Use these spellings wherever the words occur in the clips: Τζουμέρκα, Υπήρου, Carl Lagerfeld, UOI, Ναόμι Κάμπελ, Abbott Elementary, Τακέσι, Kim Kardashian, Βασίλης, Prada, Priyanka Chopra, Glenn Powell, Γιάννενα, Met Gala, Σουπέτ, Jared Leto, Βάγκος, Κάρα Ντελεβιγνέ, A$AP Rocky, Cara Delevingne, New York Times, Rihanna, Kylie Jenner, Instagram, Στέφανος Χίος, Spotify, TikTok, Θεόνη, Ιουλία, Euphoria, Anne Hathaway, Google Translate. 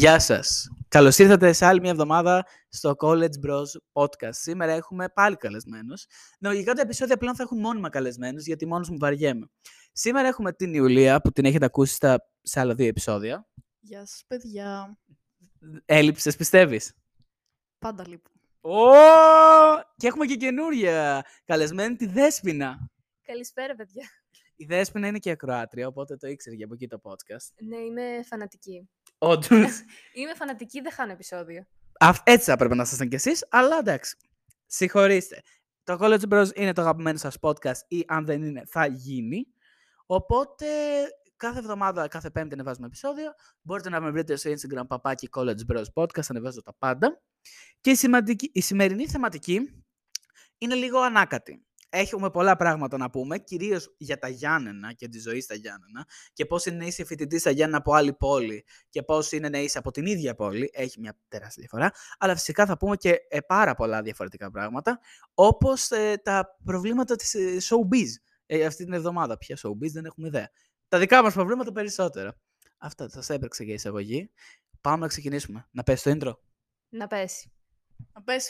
Γεια σας. Καλώς ήρθατε σε άλλη μια εβδομάδα στο College Bros Podcast. Σήμερα έχουμε πάλι καλεσμένους. Νοηγικά τα επεισόδια πλέον θα έχουν μόνιμα καλεσμένους, γιατί μόνος μου βαριέμαι. Σήμερα έχουμε την Ιουλία, που την έχετε ακούσει σε άλλα δύο επεισόδια. Γεια σας, παιδιά. Έλειψες, πιστεύεις? Πάντα λείπω. Και έχουμε και καινούρια καλεσμένη, τη Δέσποινα. Καλησπέρα, παιδιά. Η Δέσποινα είναι και ακροάτρια, οπότε το ήξερε για από εκεί το podcast. Ναι, είμαι φανατική. Όντως. Είμαι φανατική, δεν χάνω επεισόδιο. Έτσι θα πρέπει να ήσασταν κι εσείς, αλλά εντάξει. Συγχωρήστε. Το College Bros είναι το αγαπημένο σας podcast, ή αν δεν είναι, θα γίνει. Οπότε κάθε εβδομάδα, κάθε Πέμπτη ανεβάζουμε επεισόδιο. Μπορείτε να με βρείτε στο Instagram παπάκι College Bros Podcast, ανεβάζω τα πάντα. Και η σημερινή θεματική είναι λίγο ανάκατη. Έχουμε πολλά πράγματα να πούμε, κυρίως για τα Γιάννενα και τη ζωή στα Γιάννενα και πώς είναι να είσαι φοιτητής στα Γιάννενα από άλλη πόλη και πώς είναι να είσαι από την ίδια πόλη. Έχει μια τεράστια διαφορά, αλλά φυσικά θα πούμε και πάρα πολλά διαφορετικά πράγματα, όπως τα προβλήματα της showbiz. Αυτή την εβδομάδα πια showbiz δεν έχουμε ιδέα. Τα δικά μας προβλήματα περισσότερα. Αυτά σας έπρεξε για εισαγωγή. Πάμε να ξεκινήσουμε. Να πέσει το intro. Να πέσει,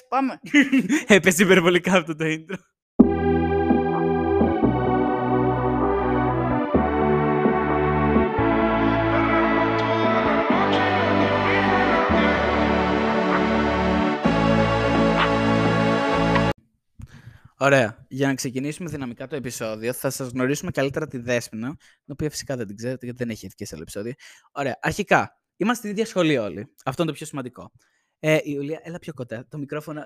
πάμε. Έπεσε υπερβολικά αυτό το intro. Ωραία. Για να ξεκινήσουμε δυναμικά το επεισόδιο, θα σας γνωρίσουμε καλύτερα τη Δέσποινα, την οποία φυσικά δεν την ξέρετε γιατί δεν έχει έρθει και σε άλλο επεισόδιο. Ωραία. Αρχικά, είμαστε στην ίδια σχολή όλοι. Αυτό είναι το πιο σημαντικό. Ιουλία, έλα πιο κοντά. Το μικρόφωνο.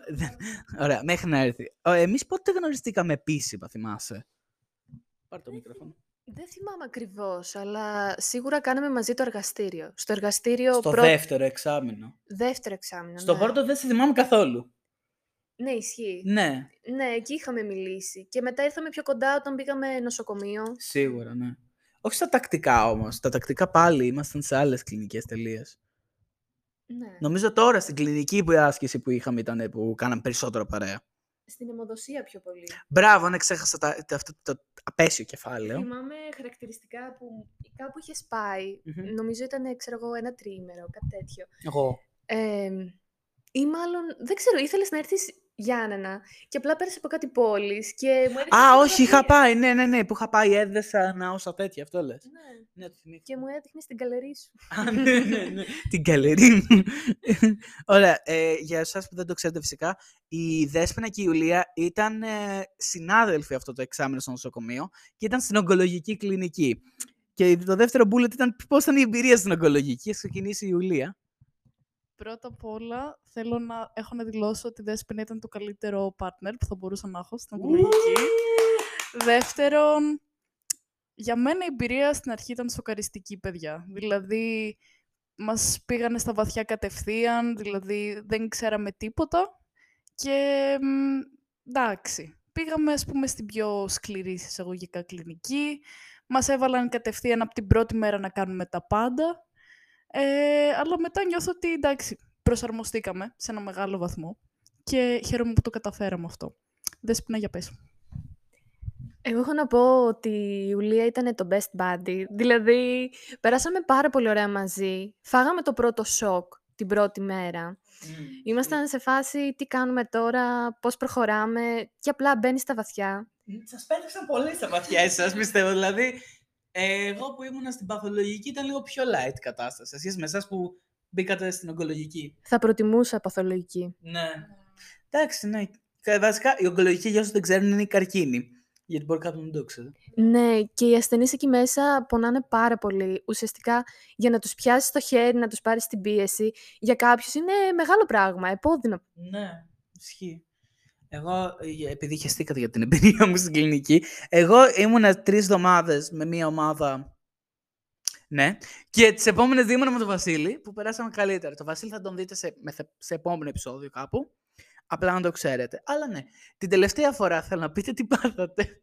Ωραία, μέχρι να έρθει. Εμείς πότε γνωριστήκαμε επίσημα, θυμάσαι? Πάρ' το μικρόφωνο. Δεν θυμάμαι ακριβώς, αλλά σίγουρα κάναμε μαζί το εργαστήριο. Δεύτερο εξάμηνο. Στο χώρο δεν σε θυμάμαι καθόλου. Ναι, ισχύει. Ναι, εκεί είχαμε μιλήσει. Και μετά ήρθαμε πιο κοντά όταν πήγαμε νοσοκομείο. Σίγουρα, ναι. Όχι στα τακτικά όμως. Τα τακτικά πάλι ήμασταν σε άλλες κλινικές τελείες. Ναι. Νομίζω τώρα στην κλινική που η άσκηση που είχαμε ήταν που κάναμε περισσότερο παρέα. Στην αιμοδοσία πιο πολύ. Μπράβο, αν ξέχασα αυτό το απέσιο κεφάλαιο. Θυμάμαι χαρακτηριστικά που κάπου είχε πάει. Mm-hmm. Νομίζω ήταν, ξέρω εγώ, ένα τριήμερο, κάτι τέτοιο. Εγώ. Ή μάλλον, δεν ξέρω, ήθελες να έρθεις Γιάννενα και απλά πέρασε από κάτι πόλης και μου έδειξε. Α, όχι, είχα πάει. Ναι, που είχα πάει, έδεσα όσα τέτοια, αυτό λες. Ναι. Και μου έδειχνες την καλερί σου. Α, ναι. Την καλερί μου. Ωραία, για εσάς που δεν το ξέρετε φυσικά, η Δέσποινα και η Ιουλία ήταν συνάδελφοι αυτό το εξάμηνο στο νοσοκομείο και ήταν στην ογκολογική κλινική. Και το δεύτερο bullet ήταν πώς ήταν η εμπειρία στην ογκολογική. Ας ξεκινήσει η Ιουλία. Πρώτα απ' όλα, θέλω να έχω να δηλώσω ότι η Δέσποινα ήταν το καλύτερο partner που θα μπορούσα να έχω στην ογκολογική. Δεύτερον, για μένα η εμπειρία στην αρχή ήταν σοκαριστική, παιδιά. Δηλαδή, μας πήγανε στα βαθιά κατευθείαν, δηλαδή δεν ξέραμε τίποτα. Και εντάξει, πήγαμε ας πούμε στην πιο σκληρή εισαγωγικά κλινική. Μας έβαλαν κατευθείαν από την πρώτη μέρα να κάνουμε τα πάντα. Αλλά μετά νιώθω ότι, εντάξει, προσαρμοστήκαμε σε ένα μεγάλο βαθμό και χαίρομαι που το καταφέραμε αυτό. Δέσποινα, για πες. Εγώ έχω να πω ότι η Ιουλία ήταν το best buddy. Δηλαδή, περάσαμε πάρα πολύ ωραία μαζί. Φάγαμε το πρώτο σοκ την πρώτη μέρα. Ήμασταν σε φάση τι κάνουμε τώρα, πώς προχωράμε και απλά μπαίνει στα βαθιά. Σας πέταξαν πολύ στα βαθιά εσάς, πιστεύω, δηλαδή. Εγώ που ήμουν στην παθολογική ήταν λίγο πιο light κατάσταση. Εσείς με εσάς που μπήκατε στην ογκολογική. Θα προτιμούσα παθολογική. Ναι. Εντάξει, ναι. Βασικά, η ογκολογική, για όσους δεν ξέρουν, είναι η καρκίνη. Γιατί μπορεί κάποιον να το ξέρει. Ναι, και οι ασθενείς εκεί μέσα πονάνε πάρα πολύ. Ουσιαστικά, για να τους πιάσεις το χέρι, να τους πάρεις την πίεση, για κάποιους είναι μεγάλο πράγμα, επώδυνο. Ναι, ισχύει. Εγώ, επειδή χεστήκατε για την εμπειρία μου στην κλινική, εγώ ήμουνα 3 εβδομάδες με μία ομάδα, ναι, και τις επόμενες 2 ήμουνα με τον Βασίλη, που περάσαμε καλύτερα. Το Βασίλη θα τον δείτε σε επόμενο επεισόδιο κάπου, απλά να το ξέρετε. Αλλά ναι, την τελευταία φορά θέλω να πείτε τι πάθατε.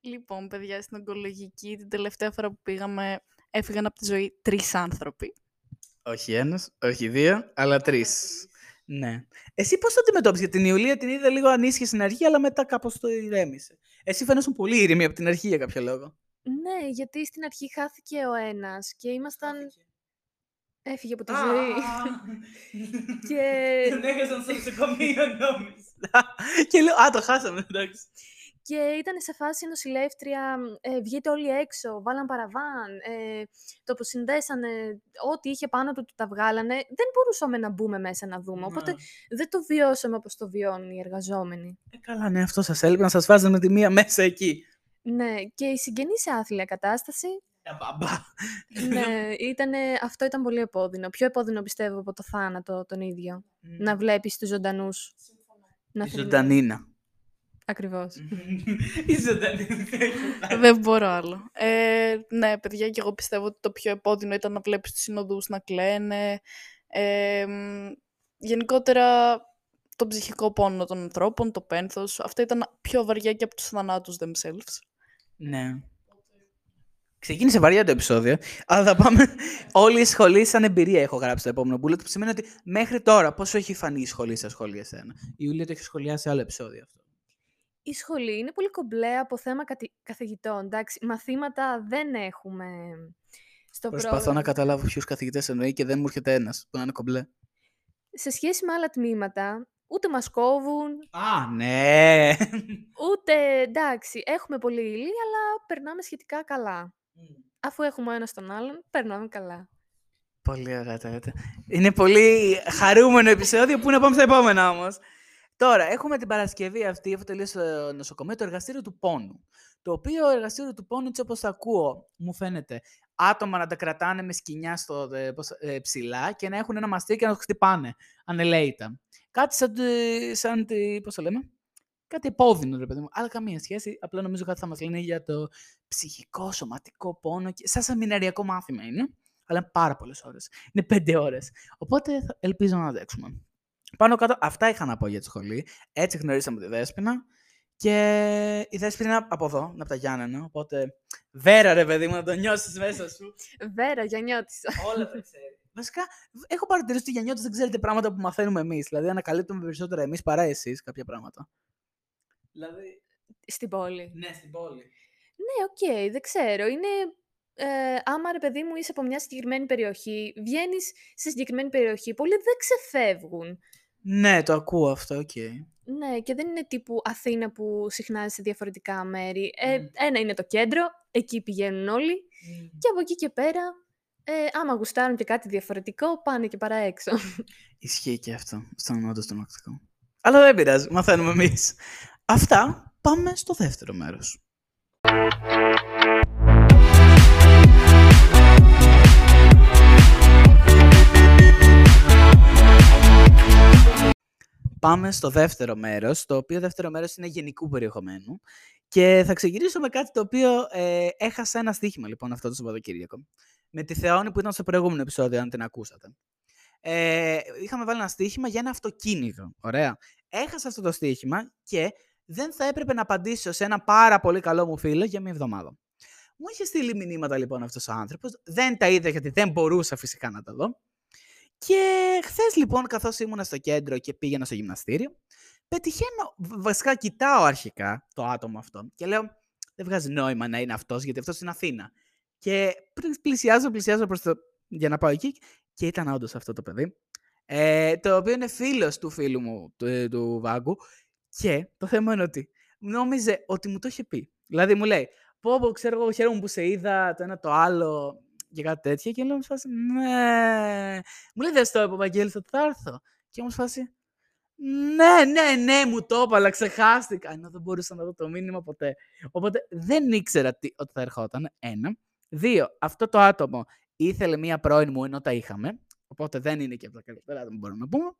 Λοιπόν, παιδιά, στην ογκολογική, την τελευταία φορά που πήγαμε, έφυγαν από τη ζωή 3 άνθρωποι. Όχι 1, όχι 2, αλλά 3. Ναι. Εσύ πώς το αντιμετώπισες? Την Ιουλία την είδα λίγο ανήσυχη στην αρχή, αλλά μετά κάπως το ηρέμησε. Εσύ φαίνεσαι πολύ ήρεμη από την αρχή για κάποιο λόγο. Ναι, γιατί στην αρχή χάθηκε ο ένας και ήμασταν. Έφυγε από τη ζωή. Τον έχασαν στο νοσοκομείο, νόμιζα. Και λέω, το χάσαμε, εντάξει. Και ήταν σε φάση νοσηλεύτρια, βγείτε όλοι έξω, βάλαν παραβάν, το αποσυνδέσανε, ό,τι είχε πάνω του τα βγάλανε. Δεν μπορούσαμε να μπούμε μέσα να δούμε, οπότε δεν το βιώσαμε όπως το βιώνουν οι εργαζόμενοι. Καλά, ναι, αυτό σας έλειπε, να σας βάζαμε τη μία μέσα εκεί. Ναι, και η συγγενής άθλια κατάσταση. Ναι, αυτό ήταν πολύ επώδυνο. Πιο επώδυνο πιστεύω από το θάνατο τον ίδιο. Να βλέπεις τους ζωντανούς. Η ζωντανίνα. Ακριβώς. Η ζωντανίνα. Δεν μπορώ άλλο. Ναι, παιδιά, και εγώ πιστεύω ότι το πιο επώδυνο ήταν να βλέπεις τους συνοδούς να κλαίνε. Γενικότερα, το ψυχικό πόνο των ανθρώπων, το πένθος. Αυτά ήταν πιο βαριά και από τους θανάτους themselves. Ναι. Ξεκίνησε βαριά το επεισόδιο, αλλά θα πάμε όλη η σχολή σαν εμπειρία. Έχω γράψει το επόμενο bullet, που σημαίνει ότι μέχρι τώρα πόσο έχει φανεί η σχολή σαν σχολεία σε ένα. Η Ιουλία το έχει σχολιάσει σε άλλο επεισόδιο αυτό. Η σχολή είναι πολύ κομπλέ από θέμα καθηγητών, εντάξει. Μαθήματα δεν έχουμε στο πρόγραμμα. Προσπαθώ να καταλάβω ποιους καθηγητές εννοεί και δεν μου έρχεται ένας που να είναι κομπλέ. Σε σχέση με άλλα τμήματα, ούτε μας κόβουν. Α, ναι! Ούτε, εντάξει, έχουμε πολύ ύλη, αλλά περνάμε σχετικά καλά. Αφού έχουμε ένα στον άλλον, περνάμε καλά. Πολύ ωραία. Είναι πολύ χαρούμενο επεισόδιο. Πού να πάμε στα επόμενα όμως. Τώρα, έχουμε την Παρασκευή αυτή, αφού τελείωσε το νοσοκομείο, το εργαστήριο του πόνου. Το οποίο εργαστήριο του πόνου, έτσι όπως το ακούω, μου φαίνεται άτομα να τα κρατάνε με σκοινιά στο, ψηλά και να έχουν ένα μαστί και να το χτυπάνε. Ανελέητα. Κάτι σαν πώς το λέμε. Κάτι επώδυνο, ρε παιδί μου. Αλλά καμία σχέση. Απλά νομίζω κάτι θα μας λένε για το ψυχικό, σωματικό πόνο. Σαν σεμιναριακό μάθημα είναι. Αλλά πάρα πολλές ώρες. Είναι 5 ώρες. Οπότε ελπίζω να αντέξουμε. Πάνω κάτω, αυτά είχα να πω για τη σχολή. Έτσι γνωρίσαμε τη Δέσποινα. Και η Δέσποινα είναι από εδώ, από τα Γιάννενα. Οπότε, Βέρα, ρε παιδί μου, να το νιώσεις μέσα σου. Βέρα, Γιαννιώτησα. Όλα τα ξέρει. Βασικά, έχω παρατηρήσει ότι οι Γιαννιώτες δεν ξέρετε πράγματα που μαθαίνουμε εμείς. Δηλαδή, ανακαλύπτουμε περισσότερα εμείς παρά εσείς κάποια πράγματα. Δηλαδή. Στην πόλη. Ναι, στην πόλη. Ναι, οκ, δεν ξέρω. Είναι. Άμα ρε παιδί μου είσαι από μια συγκεκριμένη περιοχή, βγαίνεις σε συγκεκριμένη περιοχή, πολλοί δεν ξεφεύγουν. Ναι, το ακούω αυτό, οκ. Ναι, και δεν είναι τύπου Αθήνα που συχνά σε διαφορετικά μέρη. Ένα είναι το κέντρο, εκεί πηγαίνουν όλοι. Και από εκεί και πέρα, άμα γουστάρουν και κάτι διαφορετικό, πάνε και παρά έξω. Ισχύει και αυτό, στον όντως το μακτικό. Αλλά δεν πειράζει, μαθαίνουμε εμείς. Αυτά, πάμε στο δεύτερο μέρος. Πάμε στο δεύτερο μέρος, το οποίο δεύτερο μέρος είναι γενικού περιεχομένου. Και θα ξεκινήσω με κάτι το οποίο έχασα ένα στοίχημα, λοιπόν, αυτό το Σαββατοκύριακο. Με τη Θεόνη που ήταν στο προηγούμενο επεισόδιο, αν την ακούσατε. Είχαμε βάλει ένα στοίχημα για ένα αυτοκίνητο. Ωραία. Έχασα αυτό το στοίχημα και δεν θα έπρεπε να απαντήσω σε ένα πάρα πολύ καλό μου φίλο για μια εβδομάδα. Μου είχε στείλει μηνύματα λοιπόν αυτός ο άνθρωπος. Δεν τα είδα γιατί δεν μπορούσα φυσικά να τα δω. Και χθες λοιπόν, καθώς ήμουνα στο κέντρο και πήγαινα στο γυμναστήριο, πετυχαίνω, βασικά κοιτάω αρχικά το άτομο αυτό και λέω δεν βγάζει νόημα να είναι αυτός, γιατί αυτός είναι Αθήνα. Και πλησιάζω προς το, για να πάω εκεί και ήταν όντως αυτό το παιδί, το οποίο είναι φίλος του φίλου μου, του Βάγκου, και το θέμα είναι ότι νόμιζε ότι μου το είχε πει. Δηλαδή μου λέει, πω ξέρω εγώ, χαίρομαι που σε είδα, το ένα το άλλο... και κάτι τέτοια και λέω, φάση, ναι. Μου λέει, δεν στο είπα, Βαγγέλης, ότι θα έρθω. Και όμως φάση, ναι, μου το είπα, αλλά ξεχάστηκα. Ενώ δεν μπορούσα να δω το μήνυμα ποτέ. Οπότε δεν ήξερα ότι θα ερχόταν, 1. 2, αυτό το άτομο ήθελε μία πρώην μου, ενώ τα είχαμε. Οπότε δεν είναι και από τα καλύτερα άτομα, μπορούμε να πούμε.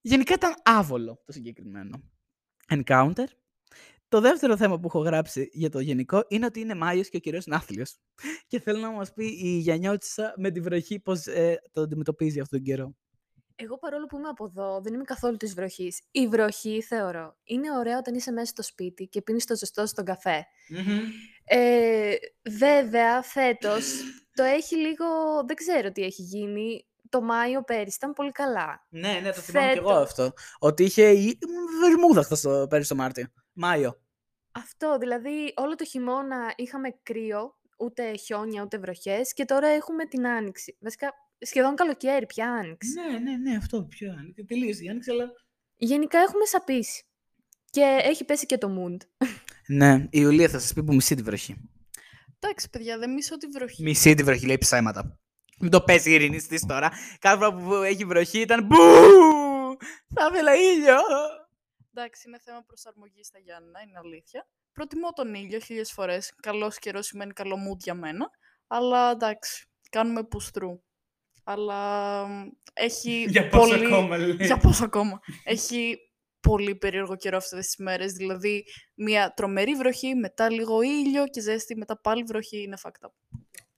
Γενικά ήταν άβολο το συγκεκριμένο encounter. Το δεύτερο θέμα που έχω γράψει για το γενικό είναι ότι είναι Μάιος και ο κυρίως είναι άθλιος. Και θέλω να μας πει η Γιαννιώτισσα με τη βροχή πώς το αντιμετωπίζει αυτόν τον καιρό. Εγώ παρόλο που είμαι από εδώ, δεν είμαι καθόλου της βροχής. Η βροχή, θεωρώ, είναι ωραία όταν είσαι μέσα στο σπίτι και πίνεις το ζεστό στον καφέ. Βέβαια, φέτος, το έχει λίγο... δεν ξέρω τι έχει γίνει... Το Μάιο πέρυσι ήταν πολύ καλά. Ναι, το θυμάμαι και εγώ αυτό. Ότι είχε βερμούδα πέρυσι το Μάιο. Αυτό, δηλαδή όλο το χειμώνα είχαμε κρύο, ούτε χιόνια, ούτε βροχές και τώρα έχουμε την άνοιξη. Βασικά σχεδόν καλοκαίρι, πια άνοιξε. Ναι, αυτό πια άνοιξε. Τελείωσε η άνοιξη, αλλά... Γενικά έχουμε σαπίσει. Και έχει πέσει και το mood. Ναι, η Ιουλία θα σας πει που μισεί τη βροχή. Εντάξει, παιδιά, δεν μισώ τη βροχή. Μισεί τη βροχή, λέει ψέματα. Μην το πες, ειρηνιστής τώρα. Κάθε φορά που έχει βροχή ήταν μπου! Θα ήθελα ήλιο! Εντάξει, είναι θέμα προσαρμογής στα Γιάννενα, είναι αλήθεια. Προτιμώ τον ήλιο 1000 φορές. Καλός καιρός σημαίνει καλό mood για μένα. Αλλά εντάξει, κάνουμε πουστρού. Αλλά έχει. Για πόσο πολύ... ακόμα, λέει. Για πόσο ακόμα. Έχει πολύ περίεργο καιρό αυτές τις μέρες. Δηλαδή, μια τρομερή βροχή, μετά λίγο ήλιο και ζέστη, μετά πάλι βροχή. Είναι fucked up.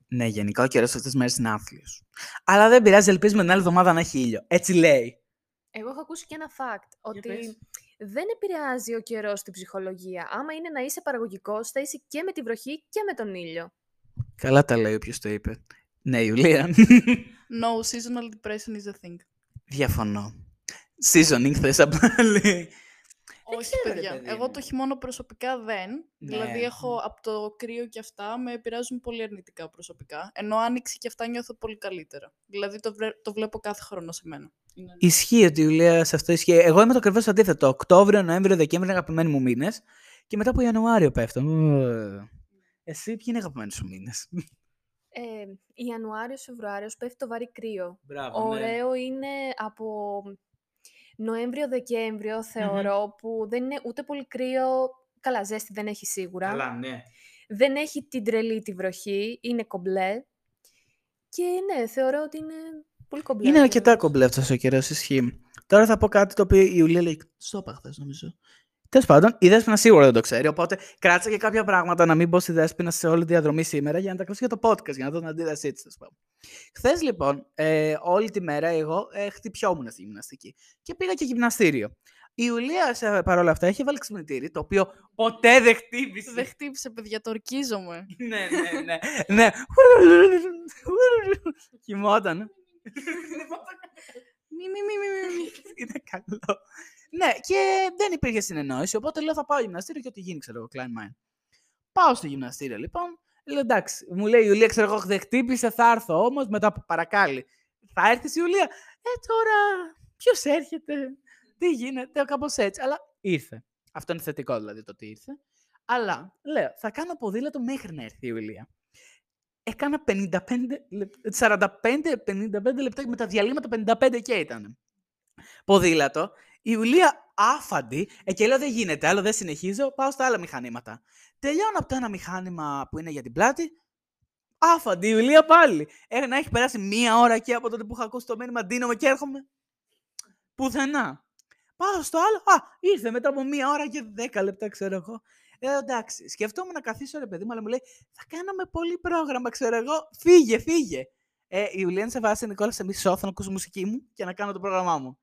Ναι, γενικά ο καιρός αυτές τις μέρες είναι άθλιος. Αλλά δεν πειράζει, ελπίζουμε την άλλη εβδομάδα να έχει ήλιο. Έτσι λέει. Εγώ έχω ακούσει και ένα fact. Ότι δεν επηρεάζει ο καιρός την ψυχολογία. Άμα είναι να είσαι παραγωγικός, θα είσαι και με τη βροχή και με τον ήλιο. Καλά τα λέει όποιος το είπε. Ναι, Ιουλία. No, seasonal depression is a thing. Διαφωνώ. Seasoning θες απλά λέει. Όχι, παιδιά. Εγώ το χειμώνα προσωπικά δεν. Ναι. Δηλαδή, έχω από το κρύο και αυτά με επηρεάζουν πολύ αρνητικά προσωπικά. Ενώ άνοιξη και αυτά νιώθω πολύ καλύτερα. Δηλαδή, το βλέπω κάθε χρόνο σε μένα. Ισχύει ότι η Ιουλία σε αυτό ισχύει. Εγώ είμαι το ακριβώς αντίθετο. Οκτώβριο, Νοέμβριο, Δεκέμβριο είναι αγαπημένοι μου μήνες. Και μετά από Ιανουάριο πέφτω. Εσύ, ποιοι είναι αγαπημένοι σου μήνες? Ιανουάριος, Φεβρουάριος πέφτει το βαρύ κρύο. Μπράβο, ωραίο είναι από Νοέμβριο-Δεκέμβριο, θεωρώ, που δεν είναι ούτε πολύ κρύο. Καλά, ζέστη δεν έχει σίγουρα. Καλά, ναι. Δεν έχει την τρελή τη βροχή, είναι κομπλέ. Και ναι, θεωρώ ότι είναι πολύ κομπλέ. Είναι αρκετά κομπλέ αυτός ο καιρός, ισχύει. Τώρα θα πω κάτι το οποίο η Ιουλία λέει στο παχθές, νομίζω. Τέλος πάντων, η Δέσποινα σίγουρα δεν το ξέρει, οπότε κράτησα και κάποια πράγματα να μην πω στη Δέσποινα σε όλη τη διαδρομή σήμερα για να τα κλείσω για το podcast, για να δω την αντίδρασή της. Χθες λοιπόν, όλη τη μέρα εγώ χτυπιόμουν στη γυμναστική και πήγα και γυμναστήριο. Η Ιουλία παρόλα αυτά έχει βάλει ξυπνητήρι, το οποίο ποτέ δεν χτύπησε. Δεν χτύπησε, παιδιά, το ορκίζομαι. Ναι. Κοιμόταν. Είναι καλό. Ναι, και δεν υπήρχε συνεννόηση, οπότε λέω θα πάω γυμναστήριο και ό,τι γίνει, ξέρω εγώ, Klein Mind. Πάω στο γυμναστήριο λοιπόν, λέω εντάξει, μου λέει η Ιουλία, ξέρω εγώ, δεν χτύπησε, θα έρθω όμως, μετά από παρακάλει. Θα έρθεις η Ιουλία? Τώρα, ποιος έρχεται, τι γίνεται, κάπως έτσι, αλλά ήρθε. Αυτό είναι θετικό δηλαδή το ότι ήρθε. Αλλά λέω, θα κάνω ποδήλατο μέχρι να έρθει η Ιουλία. Έκανα 45-55 λεπτά και με τα διαλύματα 55 και ήταν. Ποδήλατο. Η Ιουλία άφαντη, και λέω δεν γίνεται, άλλο δεν συνεχίζω, πάω στα άλλα μηχανήματα. Τελειώνω από το ένα μηχάνημα που είναι για την πλάτη, άφαντη η Ιουλία πάλι. Να έχει περάσει μία ώρα και από τότε που είχα ακούσει το μήνυμα, ντύνομαι και έρχομαι. Πουθενά. Πάω στο άλλο, ήρθε μετά από μία ώρα και 10 λεπτά, ξέρω εγώ. Εντάξει, σκεφτόμουν να καθίσω ρε παιδί μου, αλλά μου λέει θα κάναμε πολύ πρόγραμμα, ξέρω εγώ, φύγε. Η Ιουλία σε βάση, Νικόλα, σε μισό, θα ακούσω μουσική μου και να κάνω το πρόγραμμά μου.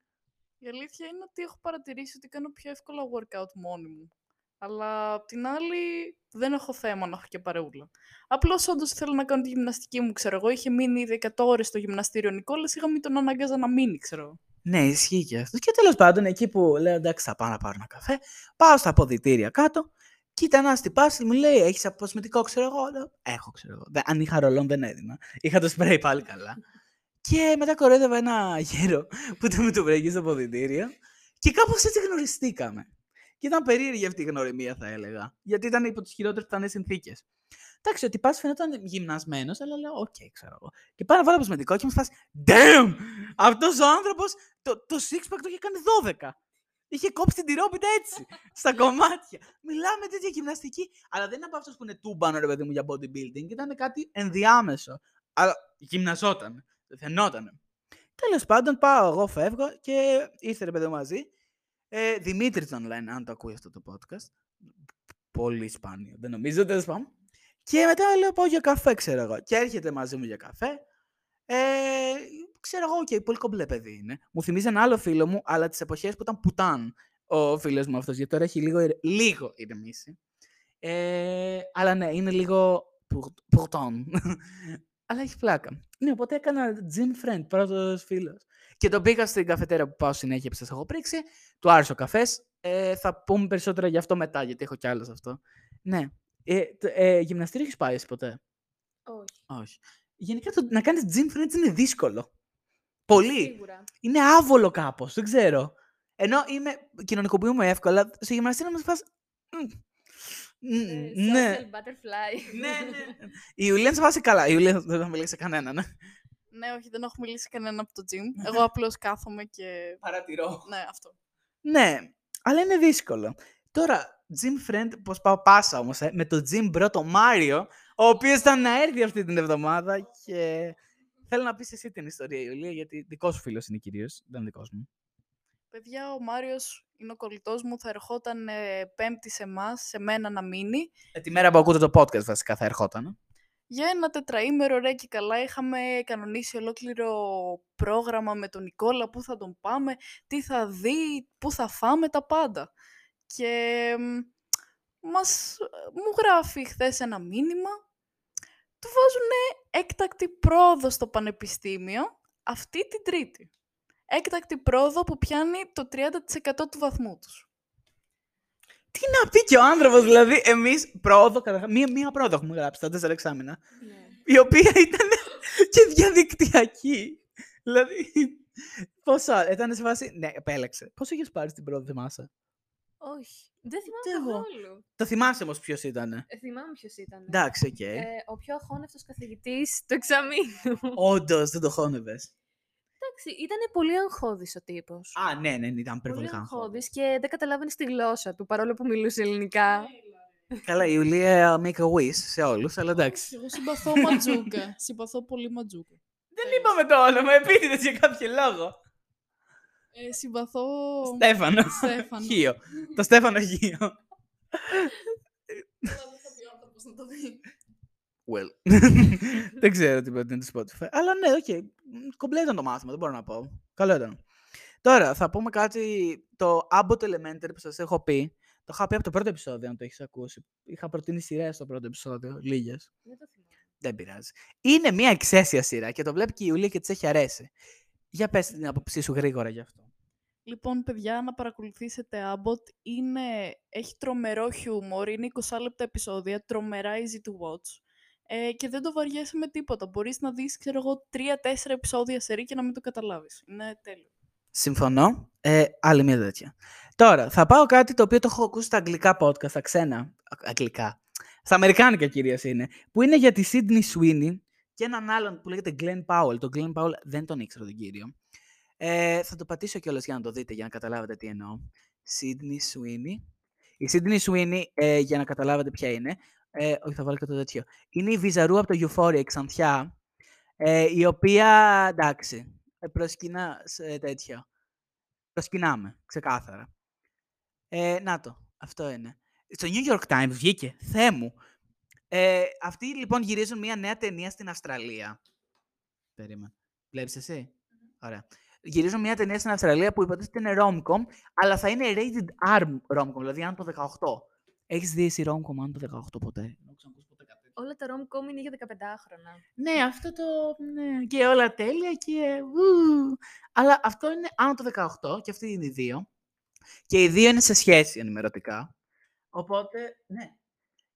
Η αλήθεια είναι ότι έχω παρατηρήσει ότι κάνω πιο εύκολα workout μόνη μου. Αλλά απ' την άλλη δεν έχω θέμα να έχω και παρεούλα. Απλώς όντως θέλω να κάνω τη γυμναστική μου, ξέρω εγώ. Είχε μείνει 10 ώρες στο γυμναστήριο Νικόλα, σιγά μην τον αναγκάζα να μείνει, ξέρω εγώ. Ναι, ισχύει και αυτό. Και τέλος πάντων, εκεί που λέω εντάξει, θα πάω να πάρω ένα καφέ, πάω στα αποδυτήρια κάτω. Κοίτα, ένα στην πάση μου λέει: έχεις αποσμητικό, ξέρω εγώ. Έχω, ξέρω εγώ. Αν είχα ρολόν, δεν έδινα. Είχα το σπρέι πάλι καλά. Και μετά κοροϊδεύα ένα γέρο που ήταν με το βρέγγι στο ποδητήριο. Και κάπως έτσι γνωριστήκαμε. Και ήταν περίεργη αυτή η γνωριμία, θα έλεγα. Γιατί ήταν υπό τις χειρότερες πιθανές συνθήκες. Εντάξει, ο τυπάς φαινόταν γυμνασμένος, αλλά λέω: οκ, ξέρω εγώ. Και πάω να βάλω αποσμητικό και μου φάσει: damn! Αυτός ο άνθρωπος το six-pack το είχε κάνει 12. Είχε κόψει την τυρόπιτα έτσι, στα κομμάτια. Μιλάμε τέτοια γυμναστική. Αλλά δεν είναι από αυτούς που είναι τούμπανο, ρε παιδί μου, για bodybuilding. Ήταν κάτι ενδιάμεσο. Αλλά γυμναζόταν. Φαινότανε. Τέλος πάντων, πάω εγώ, φεύγω και ήρθε ρε παιδί μου μαζί. Δημήτρης online, αν το ακούει αυτό το podcast. Πολύ σπάνιο, δεν νομίζω, τέλος πάντων. Και μετά λέω: πάω για καφέ, ξέρω εγώ. Και έρχεται μαζί μου για καφέ. Ξέρω εγώ, okay, πολύ κομπλέ παιδί είναι. Μου θυμίζει ένα άλλο φίλο μου, αλλά τις εποχές που ήταν πουτάν ο φίλος μου αυτός, γιατί τώρα έχει λίγο ηρεμήσει. Αλλά ναι, είναι λίγο πουτάν. Αλλά έχει πλάκα. Ναι, οπότε έκανα gym friend, πρώτος φίλος. Και τον πήγα στην καφετέρια που πάω συνέχεια που σας έχω πρίξει. Του άρεσε ο καφές. Θα πούμε περισσότερα γι' αυτό μετά, γιατί έχω κι άλλο σε αυτό. Ναι. Γυμναστήριο έχεις πάει εσύ ποτέ? Όχι. γενικά το να κάνεις gym friends είναι δύσκολο. Πολύ. Σίγουρα. Είναι άβολο κάπως, δεν ξέρω. Ενώ είμαι, κοινωνικοποιούμε εύκολα, σε γυμναστή να μας φας... Ναι. Social butterfly. Ναι. Η Ιουλία θα πάει καλά. Η Ιουλία δεν θα μιλήσει κανέναν. Ναι, όχι, δεν έχω μιλήσει κανέναν από το gym. Εγώ απλώς κάθομαι και... παρατηρώ. Ναι, αυτό. Ναι, αλλά είναι δύσκολο. Τώρα, gym friend, πώς πάω πάσα όμως, με το gym bro, το Μάριο, ο οποίος ήταν να έρθει αυτή την εβδομάδα και... θέλω να πεις εσύ την ιστορία, Ιουλία, γιατί δικός σου φίλος είναι κυρίως, δεν δικός μου. Παιδιά, ο Μάριος είναι ο κολλητός μου, θα ερχόταν Πέμπτη σε εμάς, σε μένα να μείνει. Τη μέρα που ακούτε το podcast βασικά θα ερχόταν. Για ένα τετραήμερο, ρε και καλά, είχαμε κανονίσει ολόκληρο πρόγραμμα με τον Νικόλα, πού θα τον πάμε, τι θα δει, πού θα φάμε, τα πάντα. Και μου γράφει χθες ένα μήνυμα, του βάζουνε έκτακτη πρόοδο στο πανεπιστήμιο αυτή την Τρίτη. Έκτακτη πρόοδο που πιάνει το 30% του βαθμού τους. Τι να πει και ο άνθρωπος, δηλαδή, εμείς πρόοδο, μία πρόοδο έχουμε γράψει τα 4 εξάμηνα, η οποία ήταν και διαδικτυακή. Δηλαδή, πόσα, ήταν σε βάση, ναι, επέλεξε. Πόσο είχες πάρει στην πρόοδο, θυμάσαι? Όχι. Δεν θυμάμαι καθόλου. Το θυμάσαι όμως ποιος ήτανε? Θυμάμαι ποιος ήτανε. Εντάξει, okay. Ο πιο αχώνευτος καθηγητής του εξαμήνου. Όντως, δεν το χώνευες. Εντάξει, ήταν πολύ αγχώδης ο τύπος. Α, ναι, ήταν πολύ αγχώδης και δεν καταλάβαινε τη γλώσσα του, παρόλο που μιλούσε ελληνικά. Καλά, η Ιουλία make a wish σε όλους, αλλά εντάξει. Εγώ συμπαθώ Ματζούκα. Συμπαθώ πολύ Ματζούκα. Δεν είπαμε το όνομα, επίτηδες για κάποιο λόγο. Συμπαθώ... Στέφανο. Χίο. Το Στέφανο Χίο. Well. Δεν ξέρω τι είναι το Spotify. Αλλά ναι, οκ. Κομπλέ ήταν το μάθημα, δεν μπορώ να πω. Καλό ήταν. Τώρα, θα πούμε κάτι... το Abbott Elementary που σας έχω πει. Το είχα πει από το πρώτο επεισόδιο, αν το έχεις ακούσει. Είχα προτείνει σειρές στο πρώτο επεισόδιο. Λίγες. Δεν πειράζει. Είναι μια εξαίσια σειρά και το βλέπει και η Ιουλία και της έχει αρέσει. Για πες την άποψή σου γρήγορα γι' αυτό. Λοιπόν, παιδιά, να παρακολουθήσετε Abbott. Έχει τρομερό χιούμορ, είναι 20 λεπτά επεισόδια, τρομερά easy to watch. Και δεν το βαριέσαι με τίποτα. Μπορείς να δεις, ξέρω εγώ, 3-4 επεισόδια σερί και να μην το καταλάβεις. Είναι τέλειο. Συμφωνώ. Άλλη μια τέτοια. Τώρα, θα πάω κάτι το οποίο το έχω ακούσει στα αγγλικά podcast, στα ξένα αγγλικά. Στα αμερικάνικα κυρίως είναι. Που είναι για τη Sydney Sweeney και έναν άλλον που λέγεται Glenn Powell. Τον Glenn Powell δεν τον ήξερα τον κύριο. Θα το πατήσω κιόλας για να το δείτε, για να καταλάβετε τι εννοώ. Sydney Sweeney. Η Sydney Sweeney, για να καταλάβετε ποια είναι. Όχι, θα βάλω και το τέτοιο. Είναι η Βιζαρού από το Euphoria, η Ξανθιά, η οποία, εντάξει, προσκυνά σε τέτοιο. Προσκυνάμε, ξεκάθαρα. Να το, αυτό είναι. Στο New York Times βγήκε, Θεέ μου. Αυτοί λοιπόν γυρίζουν μια νέα ταινία στην Αυστραλία. Περίμενε. Βλέπεις εσύ? Ωραία. Γυρίζουν μια ταινία στην Αυστραλία που υποτίθεται είναι rom-com, αλλά θα είναι rated R rom-com, δηλαδή αν το 18. Έχεις δει εσύ rom-com αν το 18 ποτέ? Όλα τα rom-com είναι για 15χρονα. Ναι, αυτό το... ναι. Και όλα τέλεια και... αλλά αυτό είναι άνω το 18 και αυτοί είναι οι δύο. Και οι δύο είναι σε σχέση ενημερωτικά. Οπότε, ναι.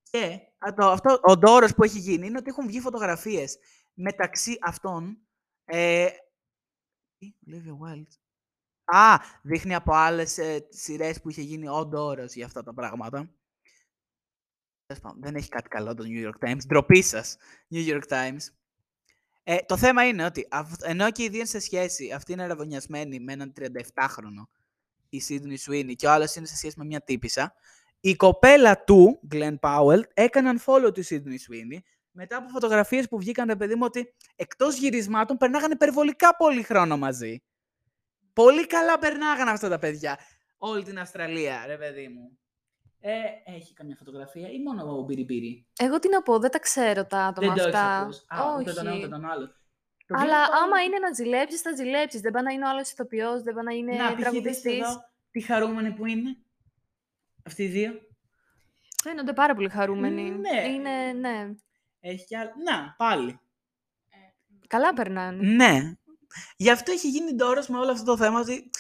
Και αυτό, ο ντόρος που έχει γίνει είναι ότι έχουν βγει φωτογραφίες μεταξύ αυτών. Δείχνει από άλλες σειρές που είχε γίνει ο ντόρος για αυτά τα πράγματα. Δεν έχει κάτι καλό το New York Times. Ντροπή σας, New York Times. Το θέμα είναι ότι ενώ και οι δύο είναι σε σχέση, αυτή είναι ραβωνιασμένη με έναν 37χρονο, η Sydney Sweeney, και ο άλλος είναι σε σχέση με μια τύπισσα, η κοπέλα του, Glenn Powell, έκανε unfollow τη Sydney Sweeney μετά από φωτογραφίες που βγήκαν, ρε παιδί μου, ότι εκτός γυρισμάτων περνάγανε υπερβολικά πολύ χρόνο μαζί. Πολύ καλά περνάγανε αυτά τα παιδιά. Όλη την Αυστραλία, ρε παιδί μου. Έχει καμιά φωτογραφία ή μόνο ο Μπιριμπίρι? Εγώ τι να πω, δεν τα ξέρω τα άτομα αυτά. Δεν το έχεις ακούσει? Ούτε τον ένα, ούτε τον άλλο. Αλλά άμα είναι να ζηλέψεις, θα ζηλέψεις. Δεν πάει να είναι ο άλλος ηθοποιός, δεν πάει να είναι τραγουδιστής. Τι χαρούμενοι που είναι. Αυτοί οι δύο. Φαίνονται πάρα πολύ χαρούμενοι. Ναι. Είναι, ναι. Έχει κι άλλο. Να, πάλι. Καλά περνάνε. Ναι. Γι' αυτό έχει γίνει ντόρος με όλο αυτό το θέμα ότι...